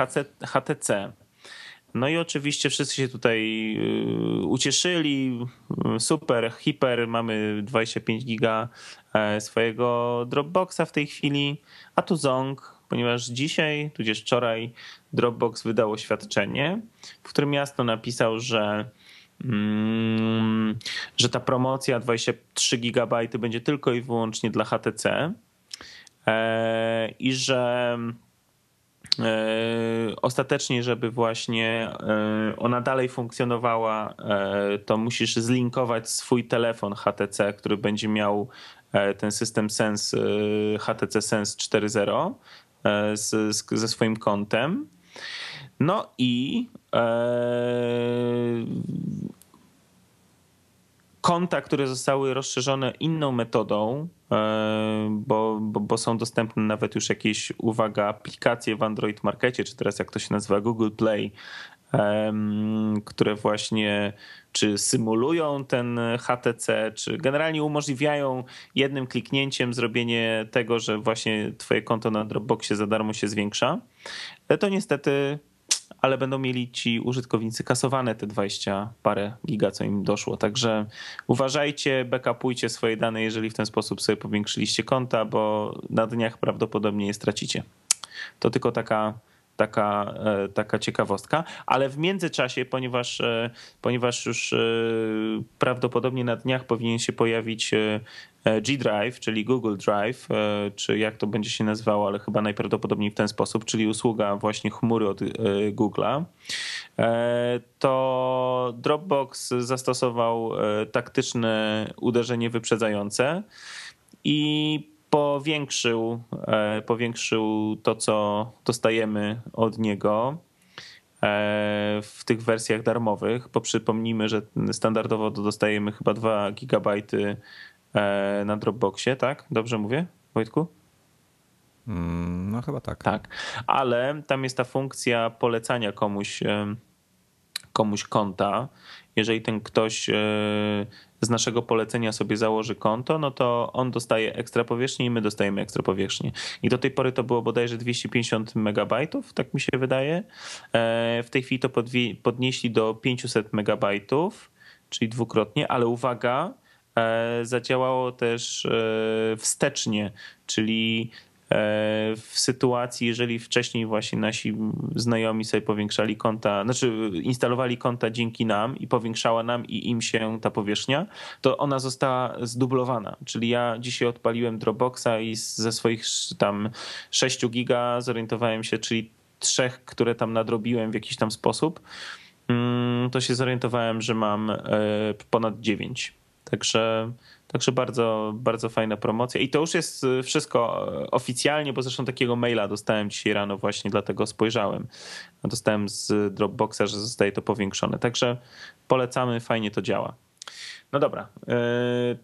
HTC. No i oczywiście wszyscy się tutaj ucieszyli. Super, hiper, mamy 25 giga swojego Dropboxa w tej chwili. A tu ząg, ponieważ dzisiaj, tudzież wczoraj Dropbox wydał oświadczenie, w którym jasno napisał, że ta promocja 23 GB będzie tylko i wyłącznie dla HTC i że ostatecznie, żeby właśnie ona dalej funkcjonowała, to musisz zlinkować swój telefon HTC, który będzie miał ten system Sense, HTC Sense 4.0 ze swoim kontem. No i konta, które zostały rozszerzone inną metodą, bo są dostępne nawet już jakieś, uwaga, aplikacje w Android Markecie, czy teraz jak to się nazywa, Google Play, które właśnie czy symulują ten HTC, czy generalnie umożliwiają jednym kliknięciem zrobienie tego, że właśnie twoje konto na Dropboxie za darmo się zwiększa. To niestety, ale będą mieli ci użytkownicy kasowane te 20 parę giga, co im doszło. Także uważajcie, backupujcie swoje dane, jeżeli w ten sposób sobie powiększyliście konta, bo na dniach prawdopodobnie je stracicie. To tylko taka ciekawostka, ale w międzyczasie, ponieważ już prawdopodobnie na dniach powinien się pojawić G Drive, czyli Google Drive, czy jak to będzie się nazywało, ale chyba najprawdopodobniej w ten sposób, czyli usługa właśnie chmury od Google'a, to Dropbox zastosował taktyczne uderzenie wyprzedzające i powiększył to, co dostajemy od niego w tych wersjach darmowych, bo przypomnijmy, że standardowo dostajemy chyba 2 GB na Dropboxie, tak? Dobrze mówię, Wojtku? No chyba tak. Tak, ale tam jest ta funkcja polecania komuś konta. Jeżeli ten ktoś z naszego polecenia sobie założy konto, no to on dostaje ekstra powierzchnię i my dostajemy ekstra powierzchnię. I do tej pory to było bodajże 250 megabajtów, tak mi się wydaje. W tej chwili to podnieśli do 500 megabajtów, czyli dwukrotnie, ale uwaga, zadziałało też wstecznie, czyli w sytuacji, jeżeli wcześniej właśnie nasi znajomi sobie powiększali konta, znaczy instalowali konta dzięki nam i powiększała nam i im się ta powierzchnia, to ona została zdublowana. Czyli ja dzisiaj odpaliłem Dropboxa i ze swoich tam 6 giga zorientowałem się, czyli 3, które tam nadrobiłem w jakiś tam sposób, to się zorientowałem, że mam ponad 9. Także bardzo, bardzo fajna promocja. I to już jest wszystko oficjalnie, bo zresztą takiego maila dostałem dzisiaj rano, właśnie dlatego spojrzałem. Dostałem z Dropboxa, że zostaje to powiększone. Także polecamy, fajnie to działa. No dobra,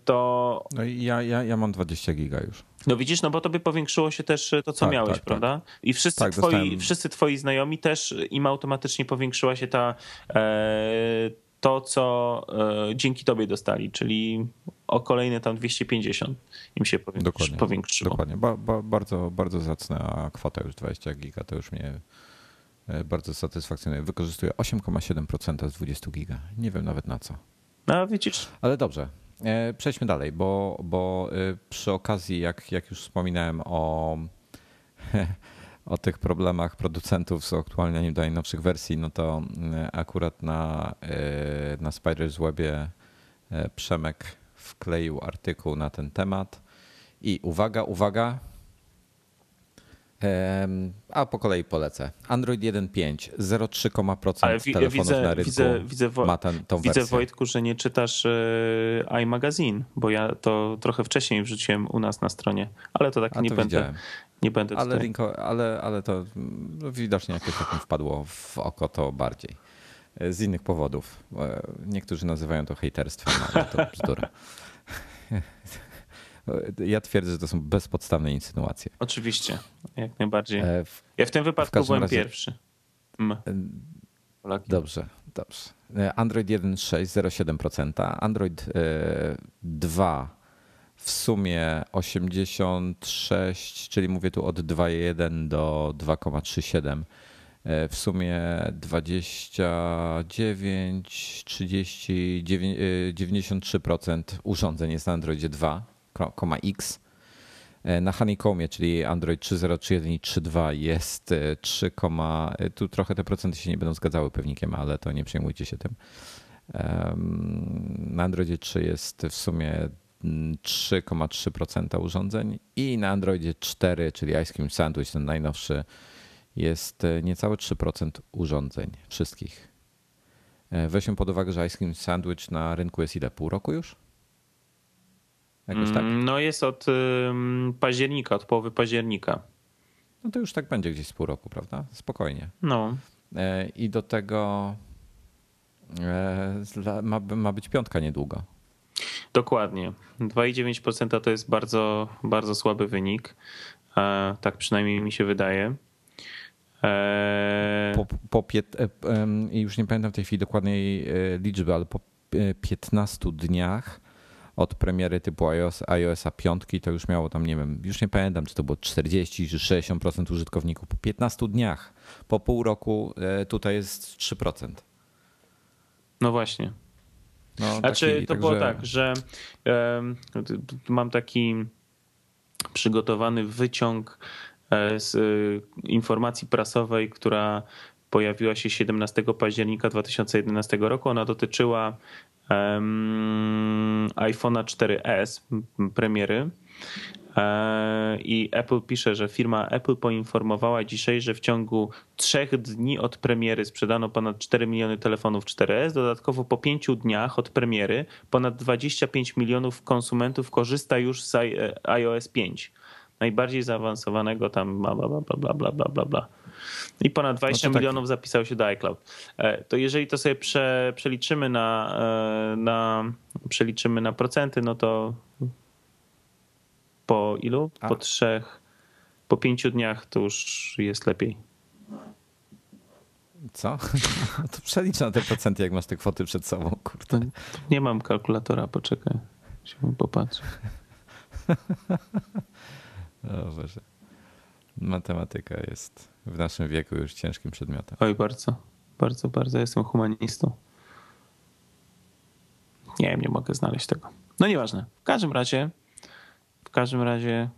to... No i ja mam 20 giga już. No widzisz, no bo to by powiększyło się też to, co miałeś, prawda? Tak. I wszyscy twoi znajomi też, im automatycznie powiększyła się ta... to, co dzięki tobie dostali, czyli o kolejne tam 250 im się powiększyło. Dokładnie. Bardzo, bardzo zacna kwota, już 20 giga, to już mnie bardzo satysfakcjonuje. Wykorzystuję 8,7% z 20 giga. Nie wiem nawet na co. No widzisz. Ale dobrze. Przejdźmy dalej, bo przy okazji, jak już wspominałem o tych problemach producentów z aktualnianiem najnowszych wersji, no to akurat na Spider's Webie Przemek wkleił artykuł na ten temat i uwaga, a po kolei polecę. Android 1.5, 0,3% telefonów na rynku ma tą wersję. Widzę, Wojtku, że nie czytasz iMagazine, bo ja to trochę wcześniej wrzuciłem u nas na stronie, ale to tak a nie to będę... Widziałem. Nie będę ale to widocznie jakoś tak mi wpadło w oko to bardziej. Z innych powodów. Niektórzy nazywają to hejterstwem, ale to bzdura. Ja twierdzę, że to są bezpodstawne insynuacje. Oczywiście, jak najbardziej. Ja w tym wypadku byłem pierwszy. Dobrze. Android 1.6, 0,7%. Android 2. W sumie 86, czyli mówię tu od 2,1 do 2,37. W sumie 29, 30, 93% urządzeń jest na Androidzie 2,x. Na Honeycombie, czyli Android 3.0, 3.1 i 3.2 jest 3, tu trochę te procenty się nie będą zgadzały pewnikiem, ale to nie przejmujcie się tym. Na Androidzie 3 jest w sumie 3,3% urządzeń i na Androidzie 4, czyli Ice Cream Sandwich, ten najnowszy, jest niecałe 3% urządzeń wszystkich. Weźmy pod uwagę, że Ice Cream Sandwich na rynku jest ile? Pół roku już? Jakoś tak? No jest od października, od połowy października. No to już tak będzie gdzieś z pół roku, prawda? Spokojnie. No. I do tego ma być piątka niedługo. Dokładnie. 2,9% to jest bardzo, bardzo słaby wynik. Tak przynajmniej mi się wydaje. Już nie pamiętam w tej chwili dokładnej liczby, ale po 15 dniach od premiery typu iOS-a 5 to już miało tam, nie wiem, już nie pamiętam, czy to było 40 czy 60% użytkowników. Po 15 dniach, po pół roku tutaj jest 3%. No właśnie. No, było tak, że mam taki przygotowany wyciąg z informacji prasowej, która pojawiła się 17 października 2011 roku. Ona dotyczyła iPhone'a 4S premiery i Apple pisze, że firma Apple poinformowała dzisiaj, że w ciągu 3 dni od premiery sprzedano ponad 4 miliony telefonów 4S. Dodatkowo po 5 dniach od premiery ponad 25 milionów konsumentów korzysta już z iOS 5. Najbardziej zaawansowanego tam bla, bla, bla, bla, bla, bla, bla. I ponad 20 milionów zapisało się do iCloud. To jeżeli to sobie przeliczymy na procenty, no to po ilu? Po 5 dniach to już jest lepiej. Co? To przelicz na te procenty, jak masz te kwoty przed sobą. Kurde. Nie mam kalkulatora, poczekaj. Musimy popatrzeć. O Boże. Matematyka jest w naszym wieku już ciężkim przedmiotem. Oj, bardzo, bardzo, bardzo. Jestem humanistą. Nie wiem, nie mogę znaleźć tego. No nieważne. W każdym razie,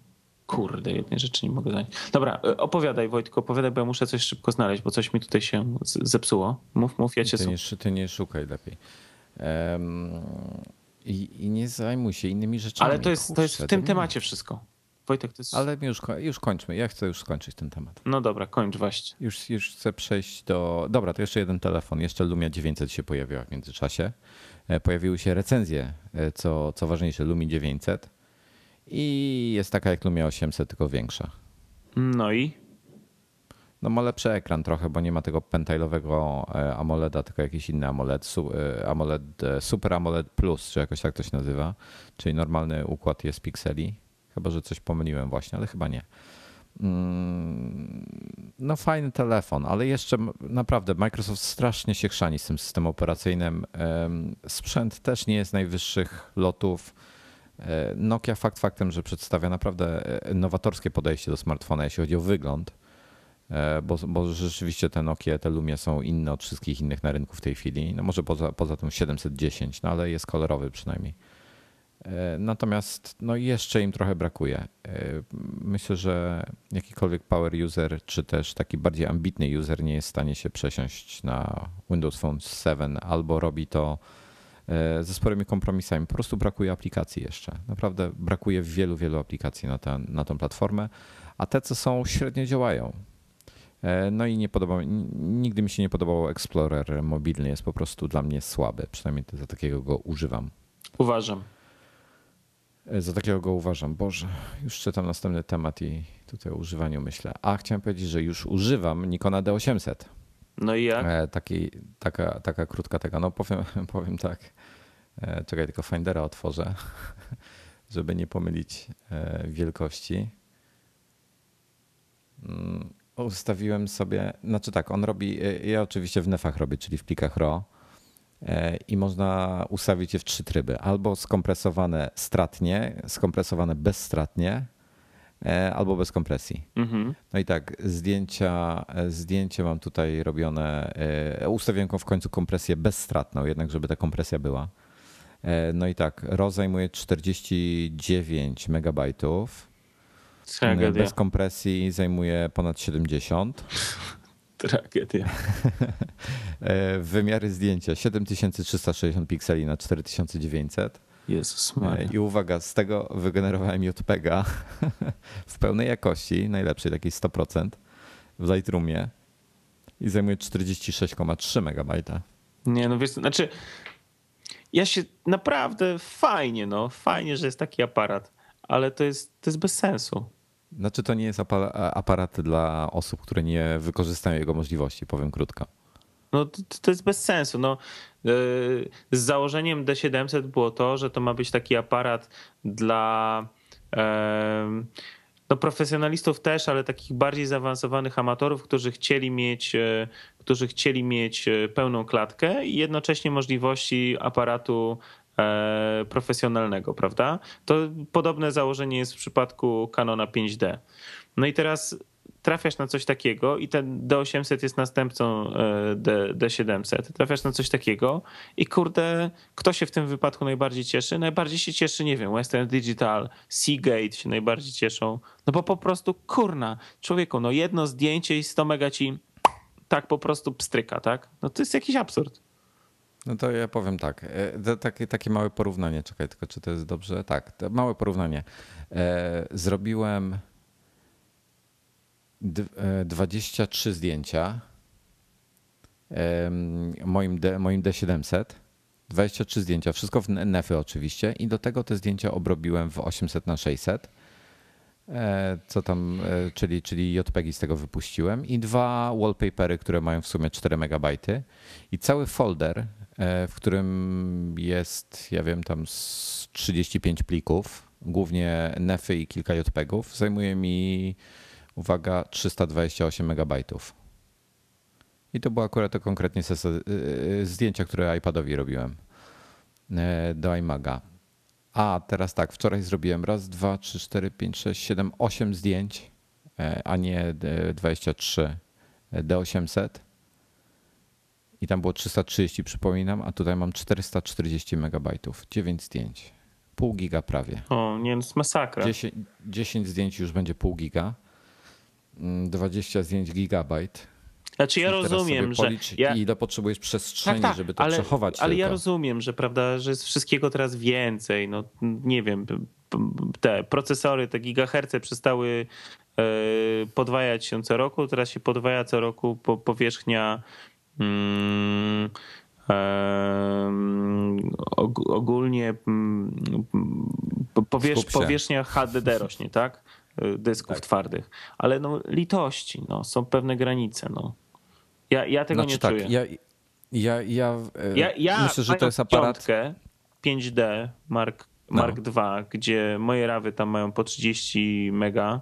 kurde, jednej rzeczy nie mogę znaleźć. Dobra, opowiadaj, Wojtku, bo ja muszę coś szybko znaleźć, bo coś mi tutaj się zepsuło. Mów, ja cię słucham. Ty nie szukaj lepiej. I nie zajmuj się innymi rzeczami. Ale to jest w tym temacie wszystko. Wojtek, to jest... Ale już kończmy. Ja chcę już skończyć ten temat. No dobra, kończ właśnie. Już chcę przejść do... Dobra, to jeszcze jeden telefon. Jeszcze Lumia 900 się pojawiła w międzyczasie. Pojawiły się recenzje, co ważniejsze, Lumii 900. I jest taka jak Lumia 800, tylko większa. No i? No ma lepszy ekran trochę, bo nie ma tego pentailowego AMOLEDa, tylko jakiś inny AMOLED, Super AMOLED Plus, czy jakoś tak to się nazywa. Czyli normalny układ jest pikseli. Chyba, że coś pomyliłem właśnie, ale chyba nie. No fajny telefon, ale jeszcze naprawdę Microsoft strasznie się chrzani z tym systemem operacyjnym. Sprzęt też nie jest najwyższych lotów. Nokia fakt faktem, że przedstawia naprawdę nowatorskie podejście do smartfona, jeśli chodzi o wygląd, bo rzeczywiście te Nokia, te Lumia są inne od wszystkich innych na rynku w tej chwili. No może poza tym 710, no ale jest kolorowy przynajmniej. Natomiast no jeszcze im trochę brakuje. Myślę, że jakikolwiek power user, czy też taki bardziej ambitny user nie jest w stanie się przesiąść na Windows Phone 7 albo robi to ze sporymi kompromisami. Po prostu brakuje aplikacji jeszcze. Naprawdę brakuje wielu, wielu aplikacji na tą platformę, a te co są średnio działają. No i nigdy mi się nie podobał Explorer mobilny. Jest po prostu dla mnie słaby. Przynajmniej za takiego go używam. Za takiego go uważam. Boże, już czytam następny temat i tutaj o używaniu myślę. A chciałem powiedzieć, że już używam Nikona D800. No i jak? Taka krótka tego. No powiem tak. Czekaj, tylko Findera otworzę, żeby nie pomylić wielkości. Ustawiłem sobie, znaczy tak, on robi, ja oczywiście w nefach robię, czyli w plikach RAW. I można ustawić je w 3 tryby. Albo skompresowane stratnie, skompresowane bezstratnie, albo bez kompresji. Mm-hmm. No i tak, zdjęcie mam tutaj robione, ustawiłem w końcu kompresję bezstratną, jednak żeby ta kompresja była. No i tak, RAW zajmuje 49 megabajtów, tragedia. Bez kompresji zajmuje ponad 70. Tragedia. Wymiary zdjęcia 7360 pikseli na 4900. Jezus Maria. I uwaga, z tego wygenerowałem JPEGa w pełnej jakości, najlepszej takiej 100%. w Lightroomie i zajmuje 46,3 MB. Nie, no wiesz, znaczy ja się naprawdę fajnie, no fajnie, że jest taki aparat, ale to jest bez sensu. Znaczy to nie jest aparat dla osób, które nie wykorzystają jego możliwości, powiem krótko. No to jest bez sensu. No, z założeniem D700 było to, że to ma być taki aparat dla no, profesjonalistów też, ale takich bardziej zaawansowanych amatorów, którzy chcieli mieć pełną klatkę i jednocześnie możliwości aparatu profesjonalnego, prawda? To podobne założenie jest w przypadku Canona 5D. No i teraz trafiasz na coś takiego i ten D800 jest następcą D700. Trafiasz na coś takiego i kurde, kto się w tym wypadku najbardziej cieszy? Najbardziej się cieszy, nie wiem, Western Digital, Seagate się najbardziej cieszą. No bo po prostu, kurna, człowieku, no jedno zdjęcie i 100 mega ci tak po prostu pstryka, tak? No to jest jakiś absurd. No to ja powiem tak, takie małe porównanie, czekaj tylko, czy to jest dobrze? Tak, to małe porównanie. Zrobiłem 23 zdjęcia moim D700, 23 zdjęcia, wszystko w nefy oczywiście i do tego te zdjęcia obrobiłem w 800x600, co tam, czyli JPEG z tego wypuściłem i dwa wallpapery, które mają w sumie 4 MB i cały folder, w którym jest, ja wiem, tam 35 plików, głównie nefy i kilka JPEGów, zajmuje mi, uwaga, 328 MB. I to były akurat to konkretnie zdjęcia, które iPadowi robiłem do iMaga. A teraz tak, wczoraj zrobiłem raz, dwa, trzy, cztery, pięć, sześć, siedem, osiem zdjęć, a nie 23 D800. I tam było 330, przypominam, a tutaj mam 440 MB, 9 zdjęć, pół giga prawie. O nie, to jest masakra. 10 zdjęć już będzie pół giga, 20 zdjęć gigabajt. Znaczy ja rozumiem, że ile potrzebujesz przestrzeni, tak, żeby to przechować. Ale tylko. Ja rozumiem, że prawda, że jest wszystkiego teraz więcej. No nie wiem, te procesory, te gigaherce przestały podwajać się co roku, teraz się podwaja co roku powierzchnia ogólnie powierzchnia HDD rośnie, tak? Dysków tak. Twardych, ale no litości, no, są pewne granice. No. Ja tego znaczy nie tak, czuję. Ja myślę, że to jest aparat 5D Mark II, gdzie moje rawy tam mają po 30 mega,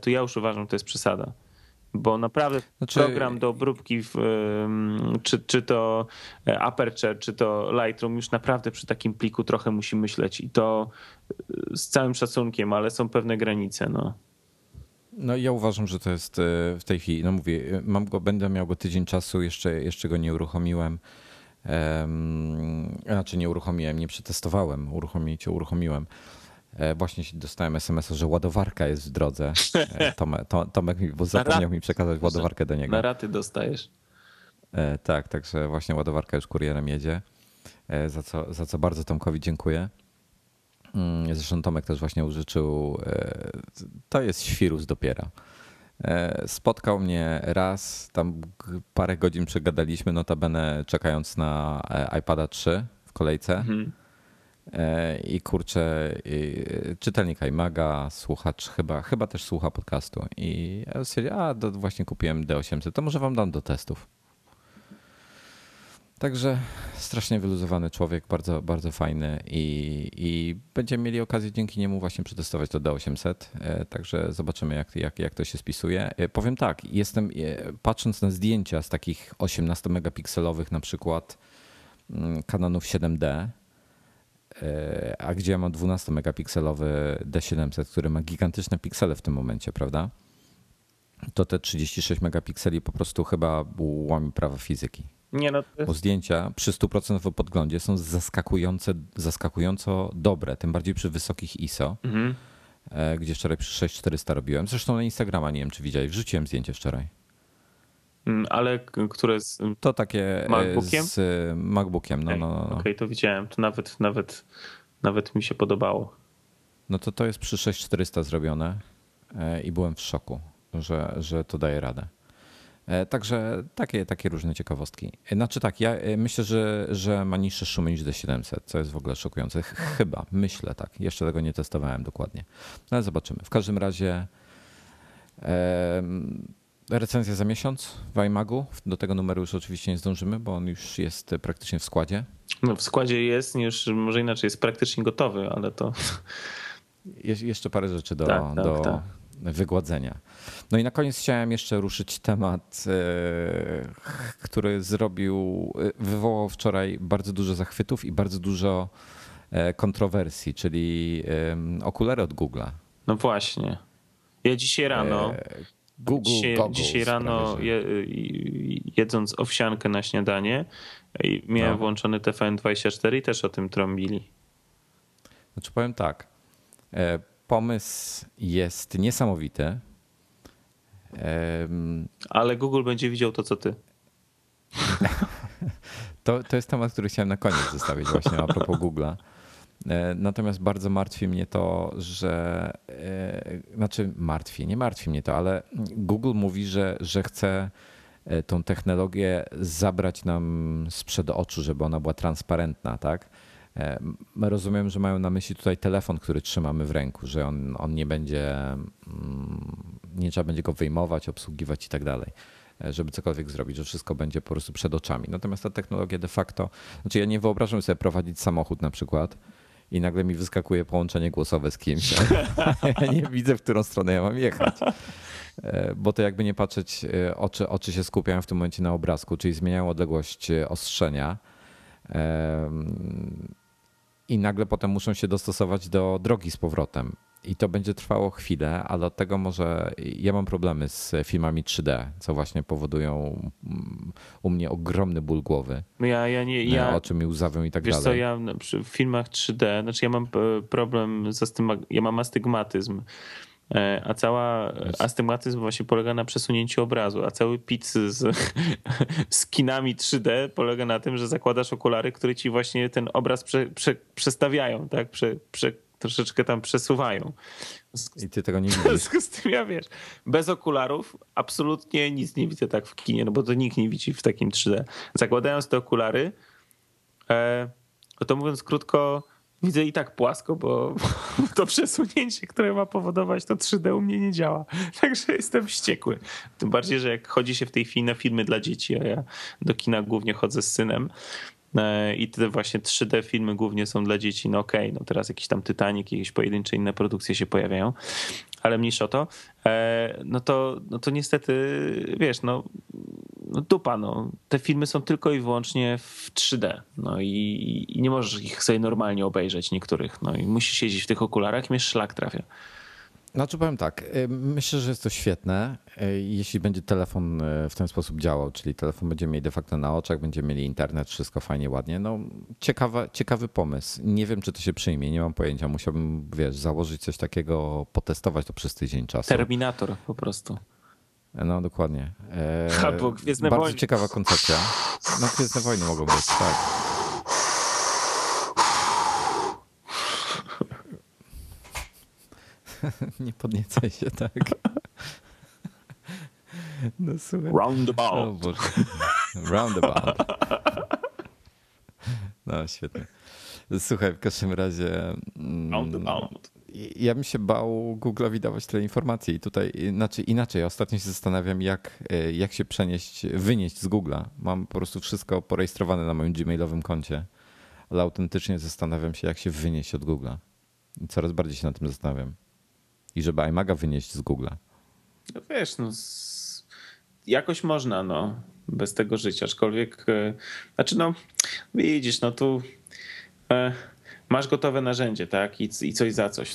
to ja już uważam, że to jest przesada. Bo naprawdę znaczy, program do obróbki, czy to Aperture, czy to Lightroom, już naprawdę przy takim pliku trochę musi myśleć i to z całym szacunkiem, ale są pewne granice. No ja uważam, że to jest w tej chwili, no mówię, będę miał go tydzień czasu, jeszcze go nie uruchomiłem. Znaczy nie uruchomiłem, nie przetestowałem, uruchomiłem. Właśnie dostałem SMS-a, że ładowarka jest w drodze. Tomek zapomniał mi przekazać ładowarkę do niego. Na raty dostajesz. Tak, także właśnie ładowarka już kurierem jedzie, za co bardzo Tomkowi dziękuję. Zresztą Tomek też właśnie użyczył, to jest świrus dopiero. Spotkał mnie raz, tam parę godzin przegadaliśmy, notabene czekając na iPada 3 w kolejce. Mhm. I kurczę, czytelnik iMaga, słuchacz chyba też słucha podcastu i ja stwierdziłem, właśnie kupiłem D800, to może wam dam do testów. Także strasznie wyluzowany człowiek, bardzo, bardzo fajny i będziemy mieli okazję dzięki niemu właśnie przetestować to D800, także zobaczymy jak to się spisuje. Powiem tak, jestem, patrząc na zdjęcia z takich 18 megapikselowych na przykład Canonów 7D, a gdzie ja mam 12 megapikselowy D700, który ma gigantyczne piksele w tym momencie, prawda? To te 36 megapikseli po prostu chyba łamie prawa fizyki. Nie, no to... Bo zdjęcia przy 100% podglądzie są zaskakująco dobre, tym bardziej przy wysokich ISO, gdzie wczoraj przy 6400 robiłem. Zresztą na Instagrama, nie wiem czy widziałeś, wrzuciłem zdjęcie wczoraj. Ale które z... To takie MacBookiem? Z MacBookiem. Okej, to widziałem. To nawet mi się podobało. No to jest przy 6400 zrobione i byłem w szoku. że to daje radę. Także takie różne ciekawostki. Znaczy tak, ja myślę, że ma niższe szumy niż D700, co jest w ogóle szokujące. Chyba, myślę tak. Jeszcze tego nie testowałem dokładnie. No ale zobaczymy. W każdym razie recenzja za miesiąc w iMagu. Do tego numeru już oczywiście nie zdążymy, bo on już jest praktycznie w składzie. No w składzie jest, już może inaczej jest praktycznie gotowy, ale to... Jeszcze parę rzeczy do wygładzenia. No i na koniec chciałem jeszcze ruszyć temat, który wywołał wczoraj bardzo dużo zachwytów i bardzo dużo kontrowersji, czyli okulary od Google'a. No właśnie. Ja dzisiaj rano... Dzisiaj rano jedząc owsiankę na śniadanie miałem włączony TVN24 i też o tym trąbili. Znaczy powiem tak, pomysł jest niesamowity. Ale Google będzie widział to, co ty. To jest temat, który chciałem na koniec zostawić właśnie a propos Google'a. Natomiast bardzo martwi mnie to, że... ale Google mówi, że chce tą technologię zabrać nam sprzed oczu, żeby ona była transparentna, tak? Rozumiem, że mają na myśli tutaj telefon, który trzymamy w ręku, że on nie będzie... Nie trzeba będzie go wyjmować, obsługiwać i tak dalej, żeby cokolwiek zrobić, że wszystko będzie po prostu przed oczami. Natomiast ta technologia de facto... Znaczy ja nie wyobrażam sobie prowadzić samochód na przykład i nagle mi wyskakuje połączenie głosowe z kimś. Ja nie widzę, w którą stronę ja mam jechać. Bo to jakby nie patrzeć, oczy się skupiają w tym momencie na obrazku, czyli zmieniają odległość ostrzenia i nagle potem muszą się dostosować do drogi z powrotem. I to będzie trwało chwilę, ale od tego może... Ja mam problemy z filmami 3D, co właśnie powodują u mnie ogromny ból głowy. Oczy mi łzawią i tak wiesz dalej. Wiesz co, ja w filmach 3D, znaczy ja mam problem z ja mam astygmatyzm, a cała astygmatyzm właśnie polega na przesunięciu obrazu, a cały pic z kinami 3D polega na tym, że zakładasz okulary, które ci właśnie ten obraz przestawiają, tak? Troszeczkę tam przesuwają. I ty tego nie widzisz. W związku z tym ja wiesz, bez okularów absolutnie nic nie widzę tak w kinie, no bo to nikt nie widzi w takim 3D. Zakładając te okulary, to mówiąc krótko, widzę i tak płasko, bo to przesunięcie, które ma powodować to 3D u mnie nie działa. Także jestem wściekły. Tym bardziej, że jak chodzi się w tej chwili na filmy dla dzieci, a ja do kina głównie chodzę z synem, i te właśnie 3D filmy głównie są dla dzieci, no okej, no teraz jakiś tam Titanic, jakieś pojedyncze inne produkcje się pojawiają, ale mniejsza o to, no to niestety, wiesz, no dupa, no. Te filmy są tylko i wyłącznie w 3D, no i nie możesz ich sobie normalnie obejrzeć niektórych, no i musisz siedzieć w tych okularach i mnie szlak trafia. Znaczy powiem tak, myślę, że jest to świetne, jeśli będzie telefon w ten sposób działał, czyli telefon będziemy mieli de facto na oczach, będziemy mieli internet, wszystko fajnie, ładnie. No, ciekawy pomysł. Nie wiem, czy to się przyjmie, nie mam pojęcia. Musiałbym, założyć coś takiego, potestować to przez tydzień czasu. Terminator po prostu. No dokładnie. Albo Gwiezdne Wojny. Bardzo ciekawa koncepcja. No Gwiezdne Wojny mogą być, tak. Nie podniecaj się tak. No słuchaj. Roundabout. Roundabout. No świetnie. Słuchaj, w każdym razie... Roundabout. Ja bym się bał Google'owi dawać tyle informacji. I tutaj inaczej. Ja ostatnio się zastanawiam, jak się wynieść z Google'a. Mam po prostu wszystko porejestrowane na moim gmailowym koncie. Ale autentycznie zastanawiam się, jak się wynieść od Google'a. I coraz bardziej się na tym zastanawiam. I żeby iMaga wynieść z Google'a. No wiesz, jakoś można, bez tego żyć, aczkolwiek, widzisz, tu masz gotowe narzędzie, tak, i coś za coś,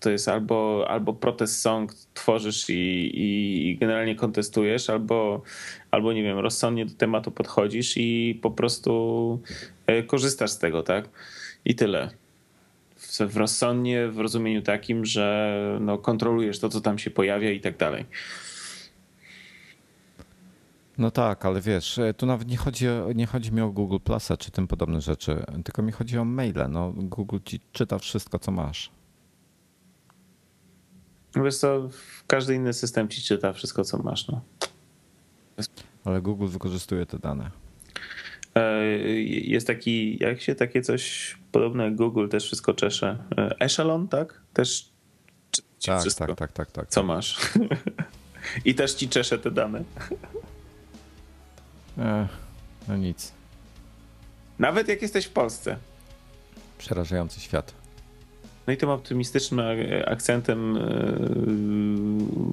To jest albo protest song tworzysz i generalnie kontestujesz, albo nie wiem, rozsądnie do tematu podchodzisz i po prostu korzystasz z tego, tak, i tyle. W rozsądnie, w rozumieniu takim, że kontrolujesz to, co tam się pojawia i tak dalej. No tak, ale wiesz, tu nawet nie chodzi mi o Google Plusa czy tym podobne rzeczy, tylko mi chodzi o maile. Google ci czyta wszystko, co masz. Wiesz co, każdy inny system ci czyta wszystko, co masz. No. Ale Google wykorzystuje te dane. Jest taki, jak się takie coś podobne jak Google też wszystko czesze. Echelon, tak? Też ci tak, wszystko, tak. Co masz? I też ci czesze te dane. No nic. Nawet jak jesteś w Polsce. Przerażający świat. No i tym optymistycznym akcentem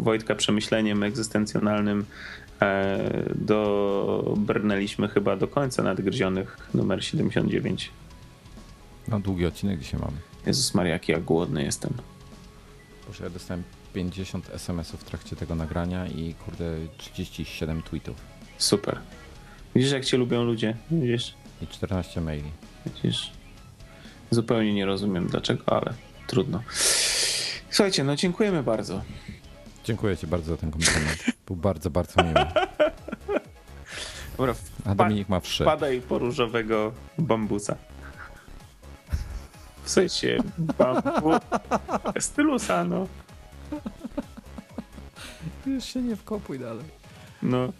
Wojtka, przemyśleniem egzystencjonalnym dobrnęliśmy chyba do końca nadgryzionych numer 79. No długi odcinek dzisiaj mamy. Jezus Maria, jaki ja głodny jestem. Boże, ja dostałem 50 SMS-ów w trakcie tego nagrania i kurde 37 tweetów. Super. Widzisz, jak cię lubią ludzie? Widzisz? I 14 maili. Widzisz? Zupełnie nie rozumiem dlaczego, ale trudno. Słuchajcie, no dziękujemy bardzo. Dziękuję ci bardzo za ten komentarz. Był bardzo, bardzo miły. Dobra, a Dominik ma wszy. Padaj po różowego bambusa. W sensie bambu stylusa, no. Już się nie wkopuj dalej. No,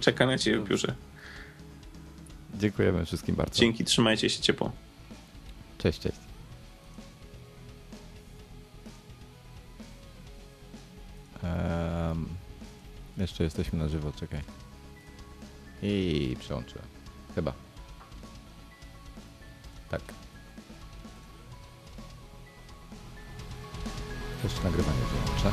czeka na ciebie w biurze. Dziękujemy wszystkim bardzo. Dzięki, trzymajcie się ciepło. Cześć, cześć. Jeszcze jesteśmy na żywo, czekaj. I przełączyłem. Chyba. Tak. Jeszcze nagrywanie wyłączę.